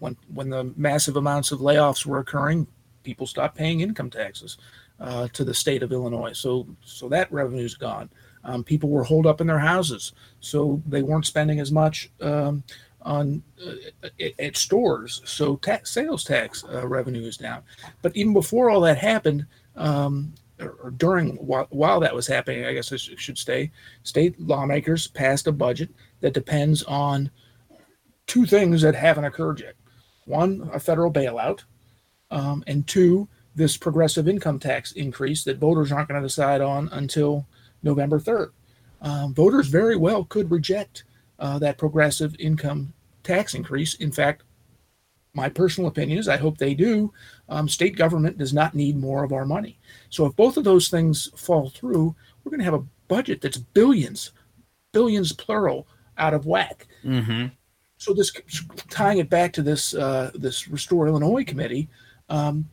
when when the massive amounts of layoffs were occurring, people stopped paying income taxes uh, to the state of Illinois. So, so that revenue's gone. Um, people were holed up in their houses, so they weren't spending as much um, on uh, at stores, so tax, sales tax uh, revenue is down. But even before all that happened, um, or, or during while, while that was happening, I guess I sh- should say, state lawmakers passed a budget that depends on two things that haven't occurred yet: one, a federal bailout, um, and two, this progressive income tax increase that voters aren't going to decide on until November third. Um, voters very well could reject Uh, that progressive income tax increase. In fact, my personal opinion is I hope they do. Um, state government does not need more of our money. So if both of those things fall through, we're going to have a budget that's billions, billions plural, out of whack. Mm-hmm. So this, tying it back to this uh, this Restore Illinois committee, um,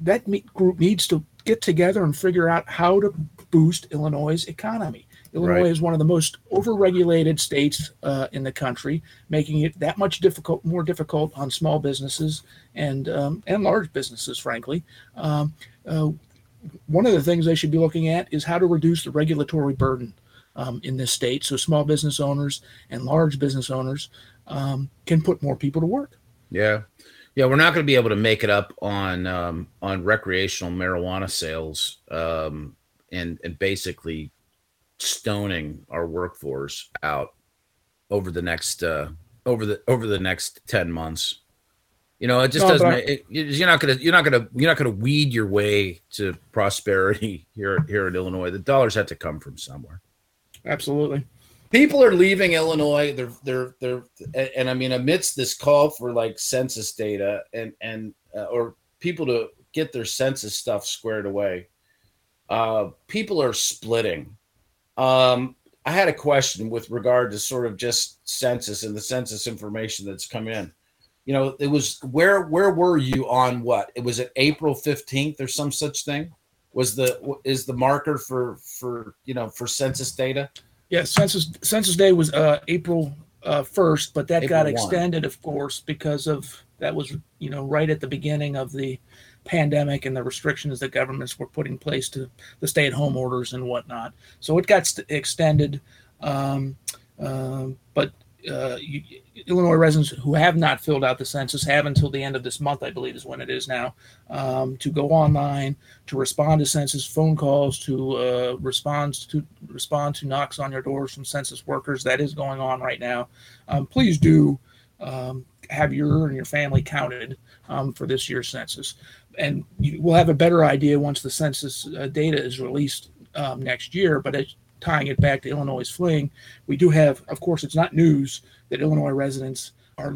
that meet, group needs to get together and figure out how to boost Illinois' economy. Illinois right. is one of the most overregulated states uh, in the country, making it that much difficult, more difficult on small businesses and um, and large businesses, frankly. Um, uh, one of the things they should be looking at is how to reduce the regulatory burden um, in this state, so small business owners and large business owners um, can put more people to work. Yeah. Yeah, we're not going to be able to make it up on um, on recreational marijuana sales um, and and basically stoning our workforce out over the next uh, over the over the next ten months. You know, it just no, doesn't. I, it, you're not gonna you're not gonna you're not gonna weed your way to prosperity here here in Illinois. The dollars have to come from somewhere. Absolutely. People are leaving Illinois. They're they're they're, and, and I mean, amidst this call for like census data and and uh, or people to get their census stuff squared away, uh, people are splitting. Um, I had a question with regard to sort of just census and the census information that's come in. You know, it was where where were you on what? It was at April fifteenth or some such thing. Was the is the marker for for you know for census data? Yeah, census census day was uh, April first, but that April got extended, one. Of course, because of that was you know right at the beginning of the pandemic and the restrictions that governments were putting in place to the stay-at-home orders and whatnot. So it got st- extended, um, uh, but uh, you, Illinois residents who have not filled out the census have until the end of this month, I believe, is when it is now, um, to go online, to respond to census phone calls, to uh, respond to respond to knocks on your doors from census workers. That is going on right now. Um, please do um, have your and your family counted um, for this year's census, and you will have a better idea once the census uh, data is released um, next year. But as tying it back to Illinois fleeing, we do have, of course, it's not news that Illinois residents are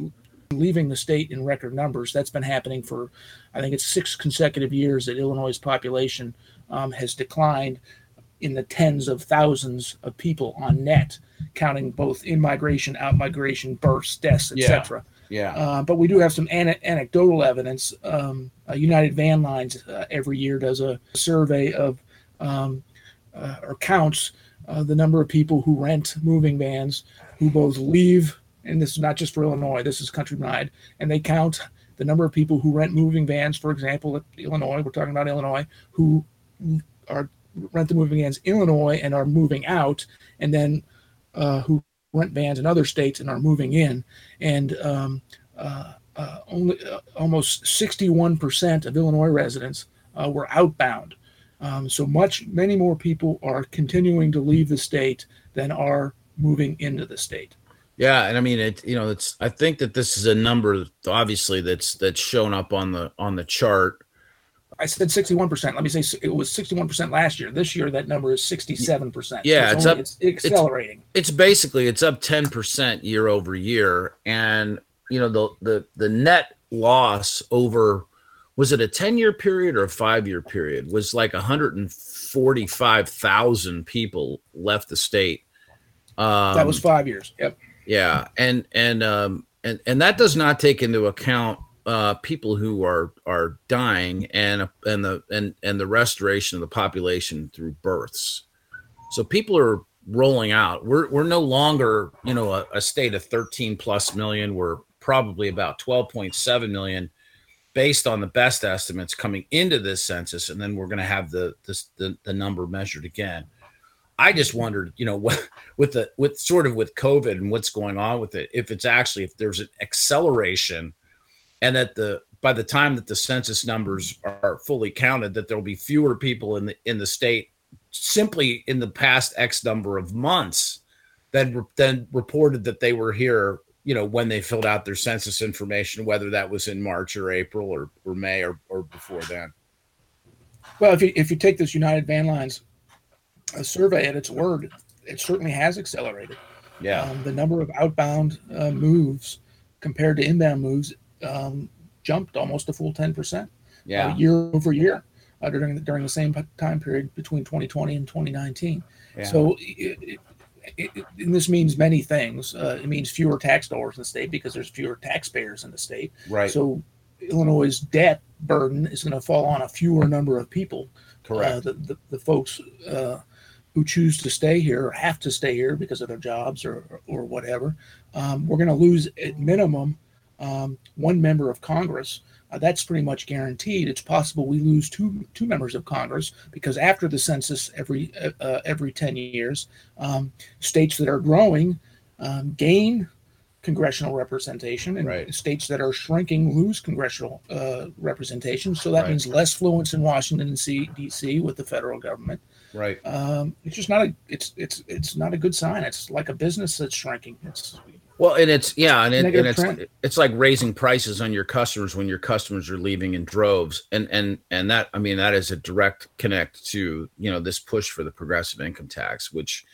leaving the state in record numbers. That's been happening for, I think it's six consecutive years that Illinois' population um, has declined in the tens of thousands of people on net, counting both in-migration, out-migration, births, deaths, et cetera. Yeah. Uh, but we do have some an- anecdotal evidence. Um, uh, United Van Lines uh, every year does a survey of um, uh, or counts Uh, the number of people who rent moving vans, who both leave, and this is not just for Illinois, this is countrywide, and they count the number of people who rent moving vans, for example, at Illinois, we're talking about Illinois, who are rent the moving vans in Illinois and are moving out, and then uh, who rent vans in other states and are moving in. And um, uh, uh, only uh, almost sixty-one percent of Illinois residents uh, were outbound. Um, so much, many more people are continuing to leave the state than are moving into the state. Yeah, and I mean, it. You know, it's. I think that this is a number, obviously, that's that's shown up on the on the chart. I said sixty-one percent. Let me say it was sixty-one percent last year. This year, that number is sixty-seven percent. Yeah, so it's, it's only, up. It's accelerating. It's, it's basically it's up ten percent year over year, and you know the the the net loss over. Was it a ten-year period or a five-year period? Was like one hundred forty-five thousand people left the state. Um, that was five years. Yep. Yeah, and and um, and and that does not take into account uh, people who are are dying and and the and and the restoration of the population through births. So people are rolling out. We're we're no longer you know a, a state of thirteen plus million. We're probably about twelve point seven million. Based on the best estimates coming into this census, and then we're going to have the, this, the the number measured again. I just wondered, you know, what, with the with sort of with COVID and what's going on with it, if it's actually if there's an acceleration, and that the by the time that the census numbers are fully counted, that there'll be fewer people in the in the state simply in the past X number of months than than reported that they were here. You know, when they filled out their census information, whether that was in March or April or, or May or, or before then. Well, if you if you take this United Van Lines survey at its word, it certainly has accelerated. Yeah. Um, the number of outbound uh, moves compared to inbound moves um, jumped almost a full ten percent yeah. uh, year over year uh, during, the, during the same time period between twenty twenty and twenty nineteen. Yeah. So it, it, it, it, and this means many things. Uh, it means fewer tax dollars in the state because there's fewer taxpayers in the state. Right. So Illinois' debt burden is going to fall on a fewer number of people. Correct. Uh, the, the, the folks uh, who choose to stay here or have to stay here because of their jobs or or whatever, um, we're going to lose at minimum um, one member of Congress. Uh, that's pretty much guaranteed. It's possible we lose two two members of Congress because after the census every uh, every ten years, um, states that are growing um, gain congressional representation, and right. states that are shrinking lose congressional uh, representation. So that right. means less fluence in Washington, D C with the federal government. Right. Um, it's just not a. It's it's it's not a good sign. It's like a business that's shrinking. It's well, and it's yeah, and, it, and it's trend. It's like raising prices on your customers when your customers are leaving in droves, and and and that I mean that is a direct connect to you know this push for the progressive income tax, which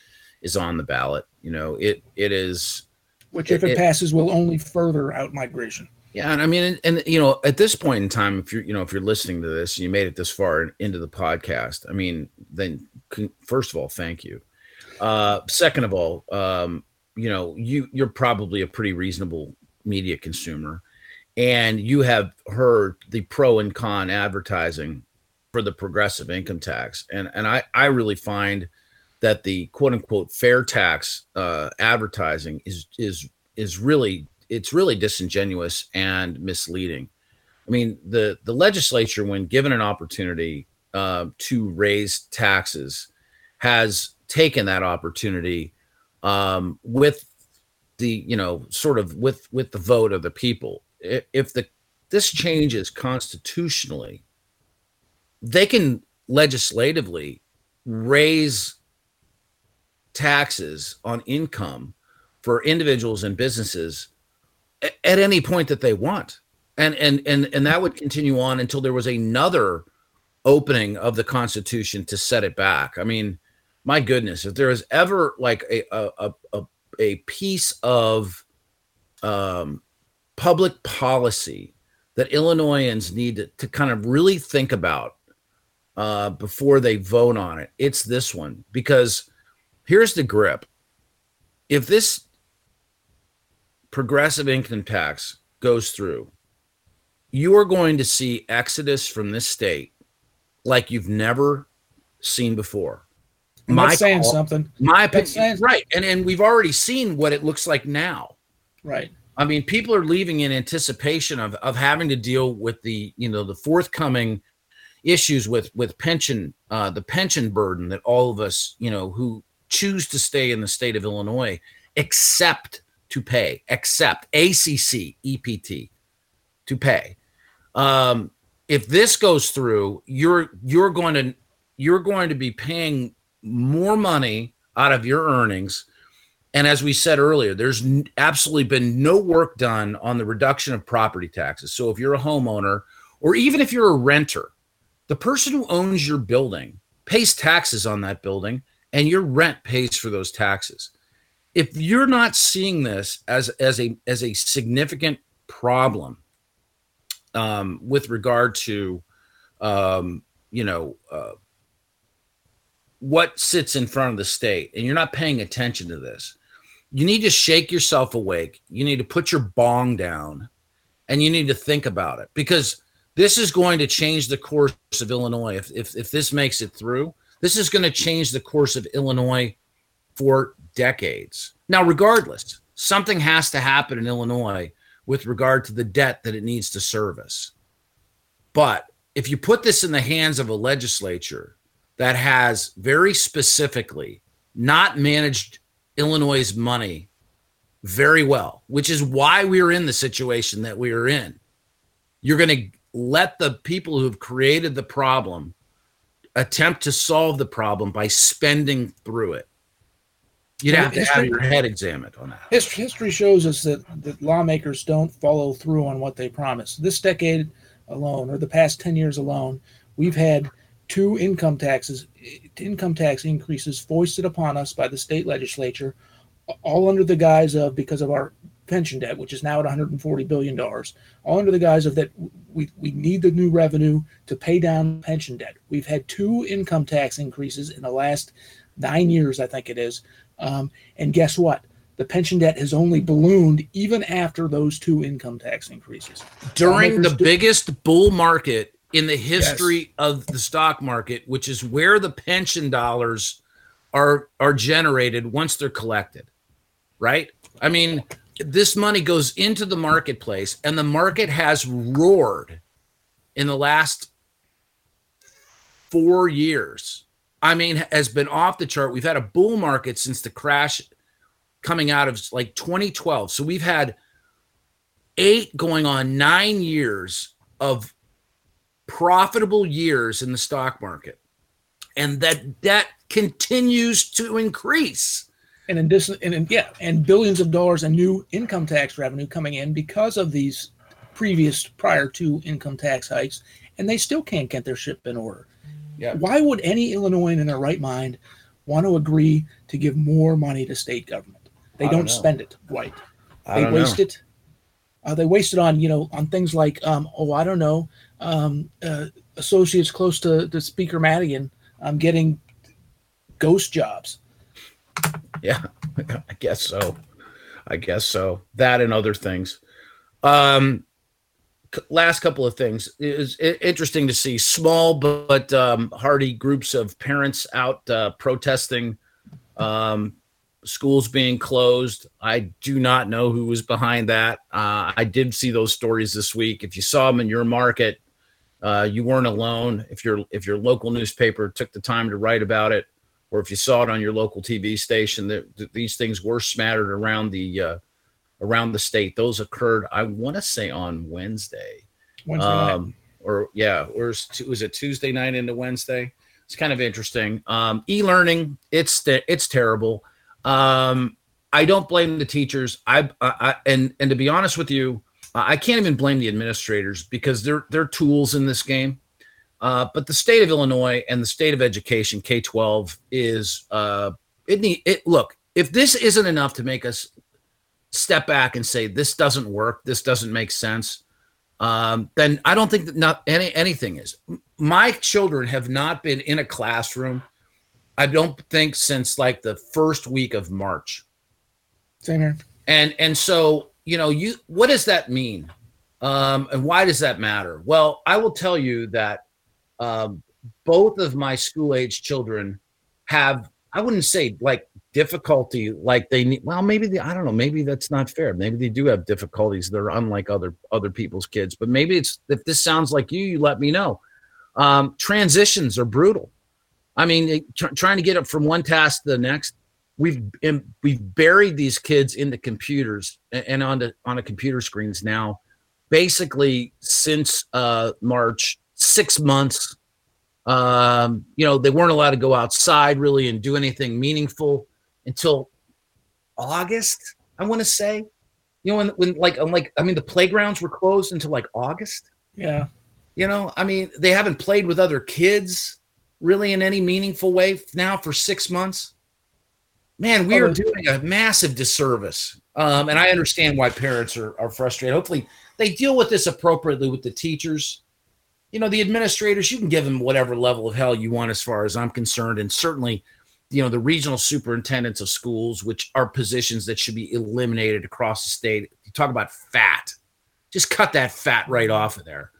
is on the ballot. You know it it is. Which, if it, it passes, will only further out migration. Yeah, and I mean, and, and you know, at this point in time, if you're, you know, if you're listening to this, and you made it this far into the podcast. I mean, then first of all, thank you. Uh, second of all, um, you know, you you're probably a pretty reasonable media consumer, and you have heard the pro and con advertising for the progressive income tax, and and I I really find that the quote unquote fair tax uh, advertising is, is, is really, it's really disingenuous and misleading. I mean, the, the legislature, when given an opportunity uh, to raise taxes, has taken that opportunity um, with the, you know, sort of with, with the vote of the people. If the, this changes constitutionally, they can legislatively raise taxes on income for individuals and businesses at any point that they want. And, and, and, and that would continue on until there was another opening of the Constitution to set it back. I mean, my goodness, if there is ever like a, a, a, a piece of um, public policy that Illinoisans need to, to kind of really think about uh, before they vote on it, it's this one, because here's the grip. If this progressive income tax goes through, you are going to see exodus from this state like you've never seen before. My That's saying call, something. My opinion, right. And and we've already seen what it looks like now. Right. I mean, people are leaving in anticipation of, of having to deal with the, you know, the forthcoming issues with, with pension, uh, the pension burden that all of us, you know, who choose to stay in the state of Illinois, except to pay, except A C C E P T to pay. Um, if this goes through, you're you're going to you're going to be paying more money out of your earnings. And as we said earlier, there's n- absolutely been no work done on the reduction of property taxes. So if you're a homeowner, or even if you're a renter, the person who owns your building pays taxes on that building, and your rent pays for those taxes. If you're not seeing this as, as a as a significant problem um, with regard to, um, you know, uh, what sits in front of the state, and you're not paying attention to this, you need to shake yourself awake. You need to put your bong down, and you need to think about it, because this is going to change the course of Illinois. If if, if this makes it through, this is going to change the course of Illinois for decades. Now, regardless, something has to happen in Illinois with regard to the debt that it needs to service. But if you put this in the hands of a legislature that has very specifically not managed Illinois' money very well, which is why we're in the situation that we are in, you're going to let the people who have created the problem attempt to solve the problem by spending through it. You'd have to have your head examined on that. History shows us that, that lawmakers don't follow through on what they promise. This decade alone, or the past ten years alone, we've had two income taxes, income tax increases foisted upon us by the state legislature, all under the guise of, because of our pension debt, which is now at one hundred forty billion dollars, all under the guise of that we we need the new revenue to pay down pension debt. We've had two income tax increases in the last nine years, I think it is. Um, and guess what? The pension debt has only ballooned even after those two income tax increases. During the do- biggest bull market in the history yes. of the stock market, which is where the pension dollars are are generated once they're collected, right? I mean, this money goes into the marketplace, and the market has roared in the last four years. I mean, has been off the chart. We've had a bull market since the crash coming out of like twenty twelve. So we've had eight going on nine years of profitable years in the stock market. And that debt continues to increase. And in this, and in, yeah, and billions of dollars in new income tax revenue coming in because of these previous prior to income tax hikes, and they still can't get their ship in order. Yeah. Why would any Illinoisan in their right mind want to agree to give more money to state government? They don't, don't spend it right. I they waste know. it. Uh, they waste it on you know on things like um, oh I don't know um, uh, associates close to, to Speaker Madigan um, getting ghost jobs. Yeah, I guess so. I guess so. That and other things. Um, c- last couple of things. It was interesting to see small but um, hardy groups of parents out uh, protesting um, schools being closed. I do not know who was behind that. Uh, I did see those stories this week. If you saw them in your market, uh, you weren't alone. If your if your local newspaper took the time to write about it, or if you saw it on your local T V station, that these things were smattered around the uh, around the state. Those occurred, I want to say, on Wednesday, Wednesday um, night. or yeah, or was it Tuesday night into Wednesday? It's kind of interesting. Um, e-learning, it's it's terrible. Um, I don't blame the teachers. I, I and and to be honest with you, I can't even blame the administrators because they're they're tools in this game. Uh, but the state of Illinois and the state of education, K twelve, is uh, it need it. Look, if this isn't enough to make us step back and say this doesn't work, this doesn't make sense, um, then I don't think that not any anything is. My children have not been in a classroom, I don't think, since like the first week of March. Same here. And and so you know, you what does that mean, um, and why does that matter? Well, I will tell you that. Um, both of my school-age children have, I wouldn't say like difficulty, like they need, well, maybe the, I don't know, maybe that's not fair. Maybe they do have difficulties that are unlike other, other people's kids, but maybe it's, if this sounds like you, you let me know. Um, transitions are brutal. I mean, tr- trying to get up from one task to the next, we've, in, we've buried these kids into computers and, and onto, onto computer screens now, basically since uh, March. Six months. Um, you know, they weren't allowed to go outside really and do anything meaningful until August, I want to say, you know, when, when like, I'm like, I mean, the playgrounds were closed until like August. Yeah. You know, I mean, they haven't played with other kids really in any meaningful way now for six months, man, we oh, are doing a massive disservice. Um, and I understand why parents are, are frustrated. Hopefully they deal with this appropriately with the teachers. You know, the administrators, you can give them whatever level of hell you want as far as I'm concerned. And certainly, you know, the regional superintendents of schools, which are positions that should be eliminated across the state. You talk about fat, just cut that fat right off of there.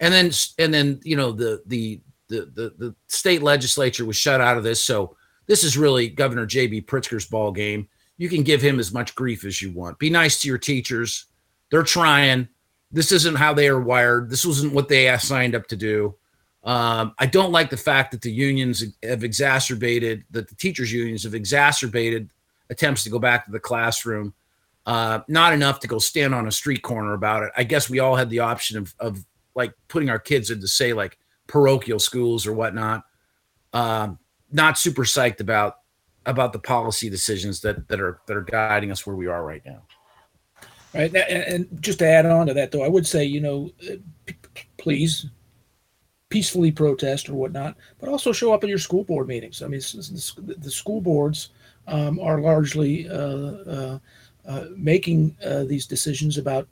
And then, and then, you know, the, the, the, the, the state legislature was shut out of this. So this is really Governor J B. Pritzker's ball game. You can give him as much grief as you want. Be nice to your teachers. They're trying. This isn't how they are wired. This wasn't what they signed up to do. Um, I don't like the fact that the unions have exacerbated, that the teachers' unions have exacerbated attempts to go back to the classroom. Uh, not enough to go stand on a street corner about it. I guess we all had the option of, of like putting our kids into, say, like parochial schools or whatnot. Um, not super psyched about about the policy decisions that that are that are guiding us where we are right now. Right, and just to add on to that, though, I would say, you know, p- please peacefully protest or whatnot, but also show up at your school board meetings. I mean, the school boards um, are largely uh, uh, uh, making uh, these decisions about,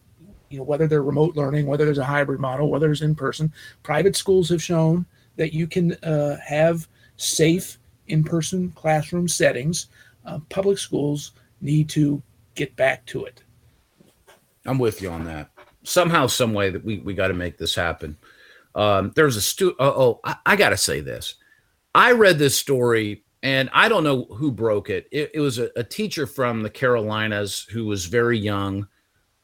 you know, whether they're remote learning, whether there's a hybrid model, whether it's in person. Private schools have shown that you can uh, have safe in-person classroom settings. Uh, public schools need to get back to it. I'm with you on that. Somehow, some way that we, we got to make this happen. Um, there's a stu- Oh, I, I got to say this. I read this story, and I don't know who broke it. It, it was a, a teacher from the Carolinas who was very young.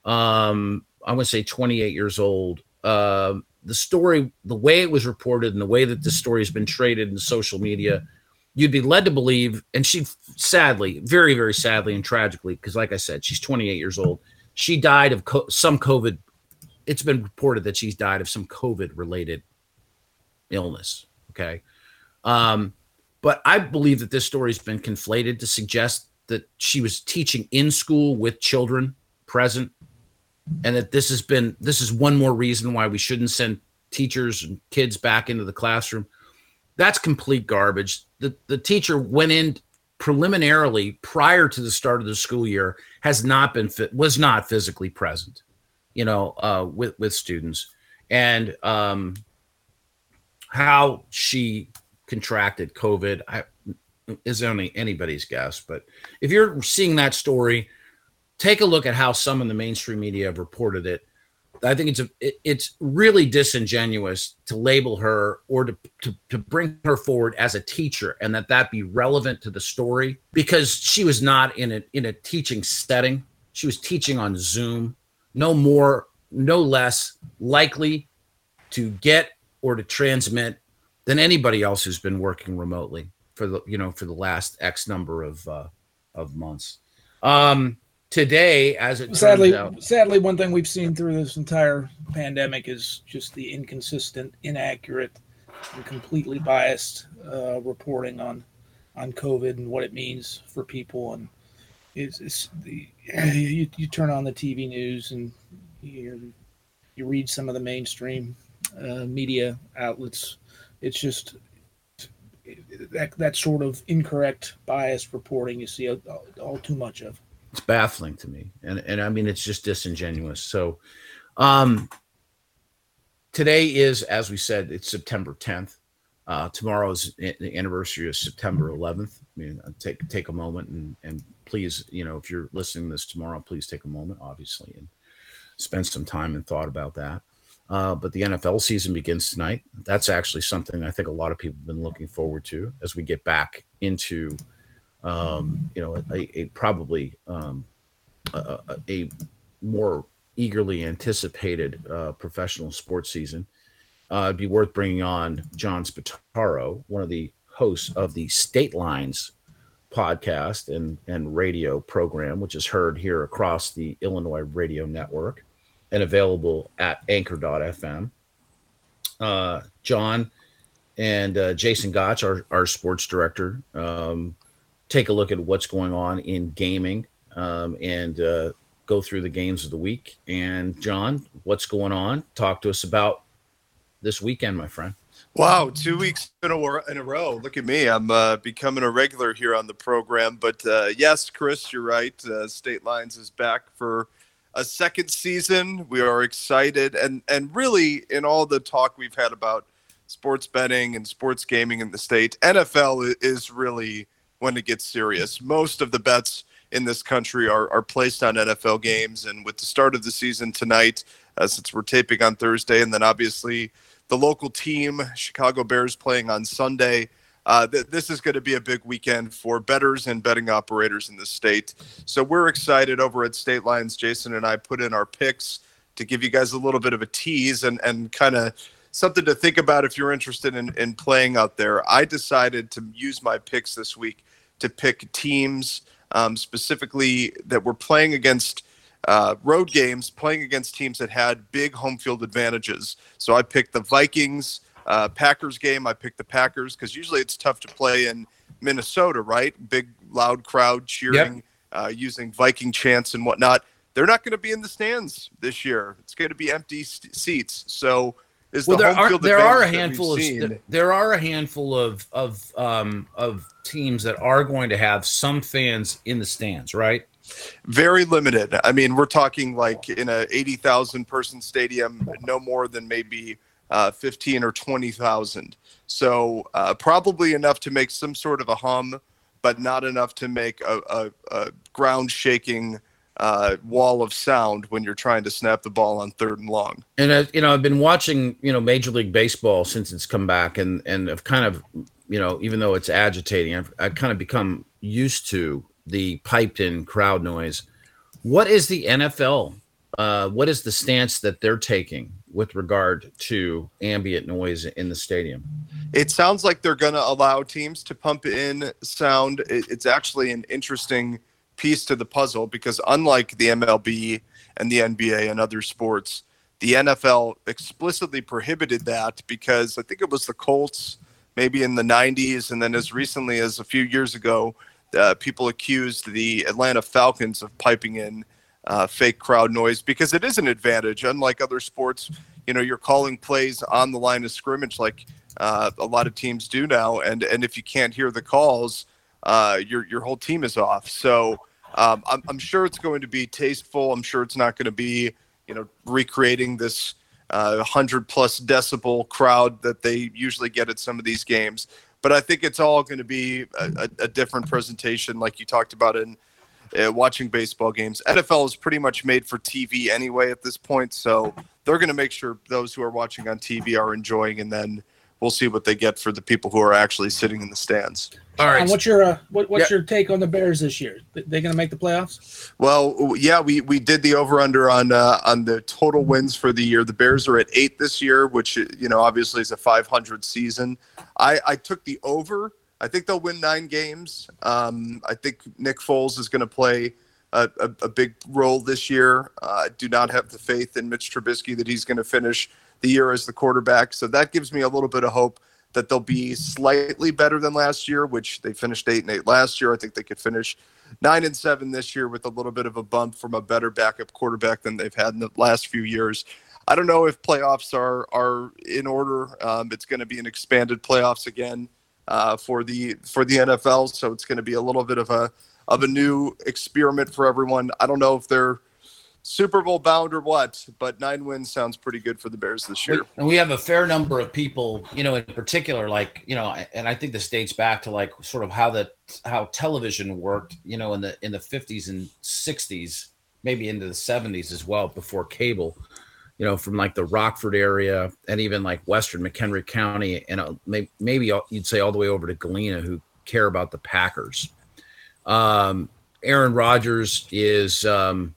Um, I want to say twenty-eight years old. Uh, the story, the way it was reported and the way that this story has been traded in social media, you'd be led to believe, and she sadly, very, very sadly and tragically, because like I said, she's twenty-eight years old. She died of co- some COVID. It's been reported that she's died of some COVID-related illness, okay? Um, but I believe that this story has been conflated to suggest that she was teaching in school with children present, and that this has been, this is one more reason why we shouldn't send teachers and kids back into the classroom. That's complete garbage. The, the teacher went in preliminarily prior to the start of the school year, has not been, was not physically present, you know, uh, with, with students, and um, how she contracted COVID I, is only anybody's guess. But if you're seeing that story, take a look at how some in the mainstream media have reported it. I think it's a, it, it's really disingenuous to label her or to, to to bring her forward as a teacher and that that be relevant to the story, because she was not in a, in a teaching setting. She was teaching on Zoom, no more, no less likely to get or to transmit than anybody else who's been working remotely for the, you know, for the last X number of uh, of months. Um, Today, as it sadly, turns out, sadly, one thing we've seen through this entire pandemic is just the inconsistent, inaccurate, and completely biased uh, reporting on on COVID and what it means for people. And it's, it's the you, you turn on the T V news and you you read some of the mainstream uh, media outlets. It's just that that sort of incorrect, biased reporting you see all, all too much of. It's baffling to me. And, and I mean, it's just disingenuous. So um, today is, as we said, it's September tenth. Uh, tomorrow is the anniversary of September eleventh. I mean, take take a moment and, and please, you know, if you're listening to this tomorrow, please take a moment, obviously, and spend some time and thought about that. Uh, but the N F L season begins tonight. That's actually something I think a lot of people have been looking forward to as we get back into Um, you know, a, a probably um, a, a more eagerly anticipated uh, professional sports season. Uh, it'd be worth bringing on John Spataro, one of the hosts of the State Lines podcast and, and radio program, which is heard here across the Illinois radio network and available at anchor dot f m. Uh, John and uh, Jason Gotch, our, our sports director, um, take a look at what's going on in gaming um, and uh, go through the games of the week. And John, what's going on? Talk to us about this weekend, my friend. Wow. Two weeks in a, in a row. Look at me. I'm uh, becoming a regular here on the program, but uh, yes, Chris, you're right. Uh, State Lines is back for a second season. We are excited. And, and really in all the talk we've had about sports betting and sports gaming in the state, N F L is really when it gets serious. Most of the bets in this country are, are placed on N F L games. And with the start of the season tonight, uh, since we're taping on Thursday, and then obviously the local team, Chicago Bears, playing on Sunday, uh, th- this is going to be a big weekend for bettors and betting operators in the state. So we're excited over at State Lines. Jason and I put in our picks to give you guys a little bit of a tease and, and kind of something to think about if you're interested in, in playing out there. I decided to use my picks this week to pick teams um, specifically that were playing against uh, road games, playing against teams that had big home field advantages. So I picked the Vikings uh, Packers game. I picked the Packers because usually it's tough to play in Minnesota, right? Big, loud crowd cheering, yep. uh, using Viking chants and whatnot. They're not going to be in the stands this year. It's going to be empty st- seats. So Is well, the there are there are a handful of there, there are a handful of of um, of teams that are going to have some fans in the stands, right? Very limited. I mean, we're talking like in a eighty thousand person stadium, no more than maybe uh, fifteen or twenty thousand. So uh, probably enough to make some sort of a hum, but not enough to make a, a, a ground shaking uh, wall of sound when you're trying to snap the ball on third and long. And, I, you know, I've been watching, you know, Major League Baseball since it's come back, and, and I've kind of, you know, even though it's agitating, I've, I've kind of become used to the piped in crowd noise. What is the N F L? Uh, what is the stance that they're taking with regard to ambient noise in the stadium? It sounds like they're going to allow teams to pump in sound. It's actually an interesting piece to the puzzle because unlike the M L B and the N B A and other sports, the N F L explicitly prohibited that because I think it was the Colts maybe in the nineties, and then as recently as a few years ago, uh, people accused the Atlanta Falcons of piping in Uh, fake crowd noise because it is an advantage. Unlike other sports, you know, you're calling plays on the line of scrimmage like uh, a lot of teams do now, and and if you can't hear the calls, uh, your your whole team is off. So um, I'm, I'm sure it's going to be tasteful. I'm sure it's not going to be, you know, recreating this uh, hundred plus decibel crowd that they usually get at some of these games. But I think it's all going to be a, a, a different presentation, like you talked about in. Uh, watching baseball games. N F L is pretty much made for T V anyway at this point, so they're going to make sure those who are watching on T V are enjoying, and then we'll see what they get for the people who are actually sitting in the stands. All right. Um, what's your uh, what, what's yeah. your take on the Bears this year? They going to make the playoffs? Well, yeah, we, we did the over under on uh, on the total wins for the year. The Bears are at eight this year, which, you know, obviously is a five hundred season. I, I took the over. I think they'll win nine games. Um, I think Nick Foles is going to play a, a, a big role this year. I uh, do not have the faith in Mitch Trubisky that he's going to finish the year as the quarterback. So that gives me a little bit of hope that they'll be slightly better than last year, which they finished eight and eight last year. I think they could finish nine and seven this year with a little bit of a bump from a better backup quarterback than they've had in the last few years. I don't know if playoffs are, are in order. Um, it's going to be an expanded playoffs again. Uh, for the for the N F L, so it's going to be a little bit of a of a new experiment for everyone. I don't know if they're Super Bowl bound or what, but nine wins sounds pretty good for the Bears this year. And we have a fair number of people, you know, in particular, like, you know, and I think this dates back to like sort of how the how television worked, you know, in the in the fifties and sixties, maybe into the seventies as well, before cable. You know, from like the Rockford area and even like Western McHenry County, and maybe you'd say all the way over to Galena, who care about the Packers. Um, Aaron Rodgers is um,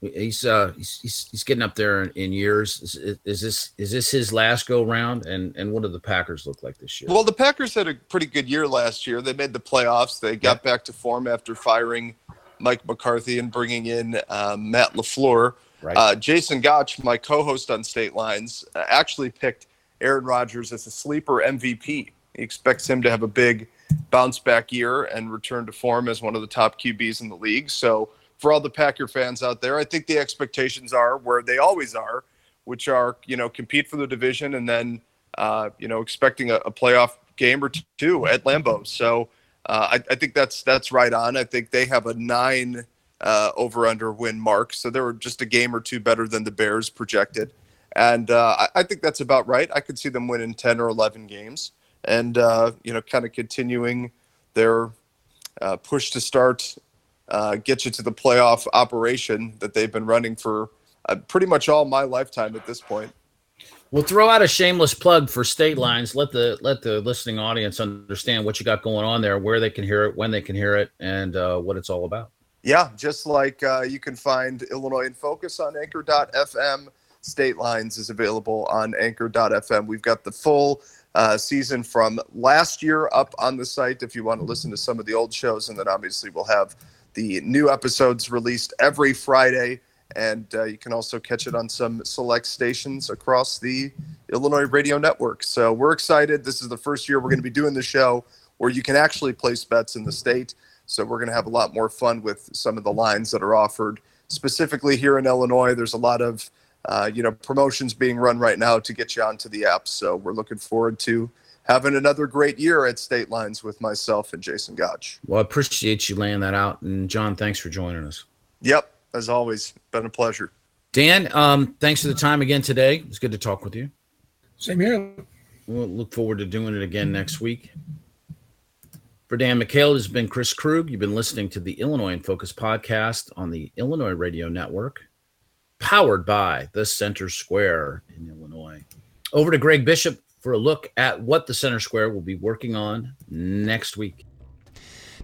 he's, uh, he's he's getting up there in, in years. Is, is this is this his last go round? And and what do the Packers look like this year? Well, the Packers had a pretty good year last year. They made the playoffs. They got yeah. back to form after firing Mike McCarthy and bringing in uh, Matt LaFleur. Right. Uh, Jason Gotch, my co-host on State Lines, uh, actually picked Aaron Rodgers as a sleeper M V P. He expects him to have a big bounce-back year and return to form as one of the top Q Bs in the league. So for all the Packer fans out there, I think the expectations are where they always are, which are, you know, compete for the division and then, uh, you know, expecting a, a playoff game or two at Lambeau. So uh, I, I think that's that's right on. I think they have a nine Uh, over under win mark, so they were just a game or two better than the Bears projected, and uh, I, I think that's about right. I could see them winning ten or eleven games, and uh, you know, kind of continuing their uh, push to start, uh, get you to the playoff operation that they've been running for uh, pretty much all my lifetime at this point. We'll throw out a shameless plug for State Lines. Let the let the listening audience understand what you got going on there, where they can hear it, when they can hear it, and uh, what it's all about. Yeah, just like uh, you can find Illinois in Focus on anchor dot f m, State Lines is available on anchor dot f m. We've got the full uh, season from last year up on the site if you want to listen to some of the old shows. And then obviously we'll have the new episodes released every Friday. And uh, you can also catch it on some select stations across the Illinois radio network. So we're excited. This is the first year we're going to be doing the show where you can actually place bets in the state. So we're going to have a lot more fun with some of the lines that are offered. Specifically here in Illinois, there's a lot of uh, you know, promotions being run right now to get you onto the app. So we're looking forward to having another great year at State Lines with myself and Jason Gotch. Well, I appreciate you laying that out. And John, thanks for joining us. Yep. As always, been a pleasure. Dan, um, thanks for the time again today. It was good to talk with you. Same here. We'll look forward to doing it again next week. For Dan McCaleb, this has been Chris Krug. You've been listening to the Illinois in Focus podcast on the Illinois Radio Network, powered by the Center Square in Illinois. Over to Greg Bishop for a look at what the Center Square will be working on next week.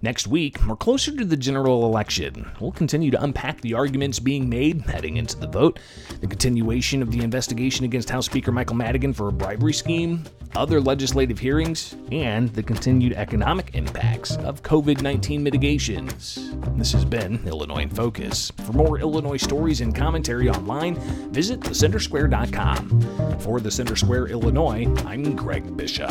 Next week, we're closer to the general election. We'll continue to unpack the arguments being made heading into the vote, the continuation of the investigation against House Speaker Michael Madigan for a bribery scheme, other legislative hearings, and the continued economic impacts of covid nineteen mitigations. This has been Illinois in Focus. For more Illinois stories and commentary online, visit the center square dot com. For the Center Square Illinois, I'm Greg Bishop.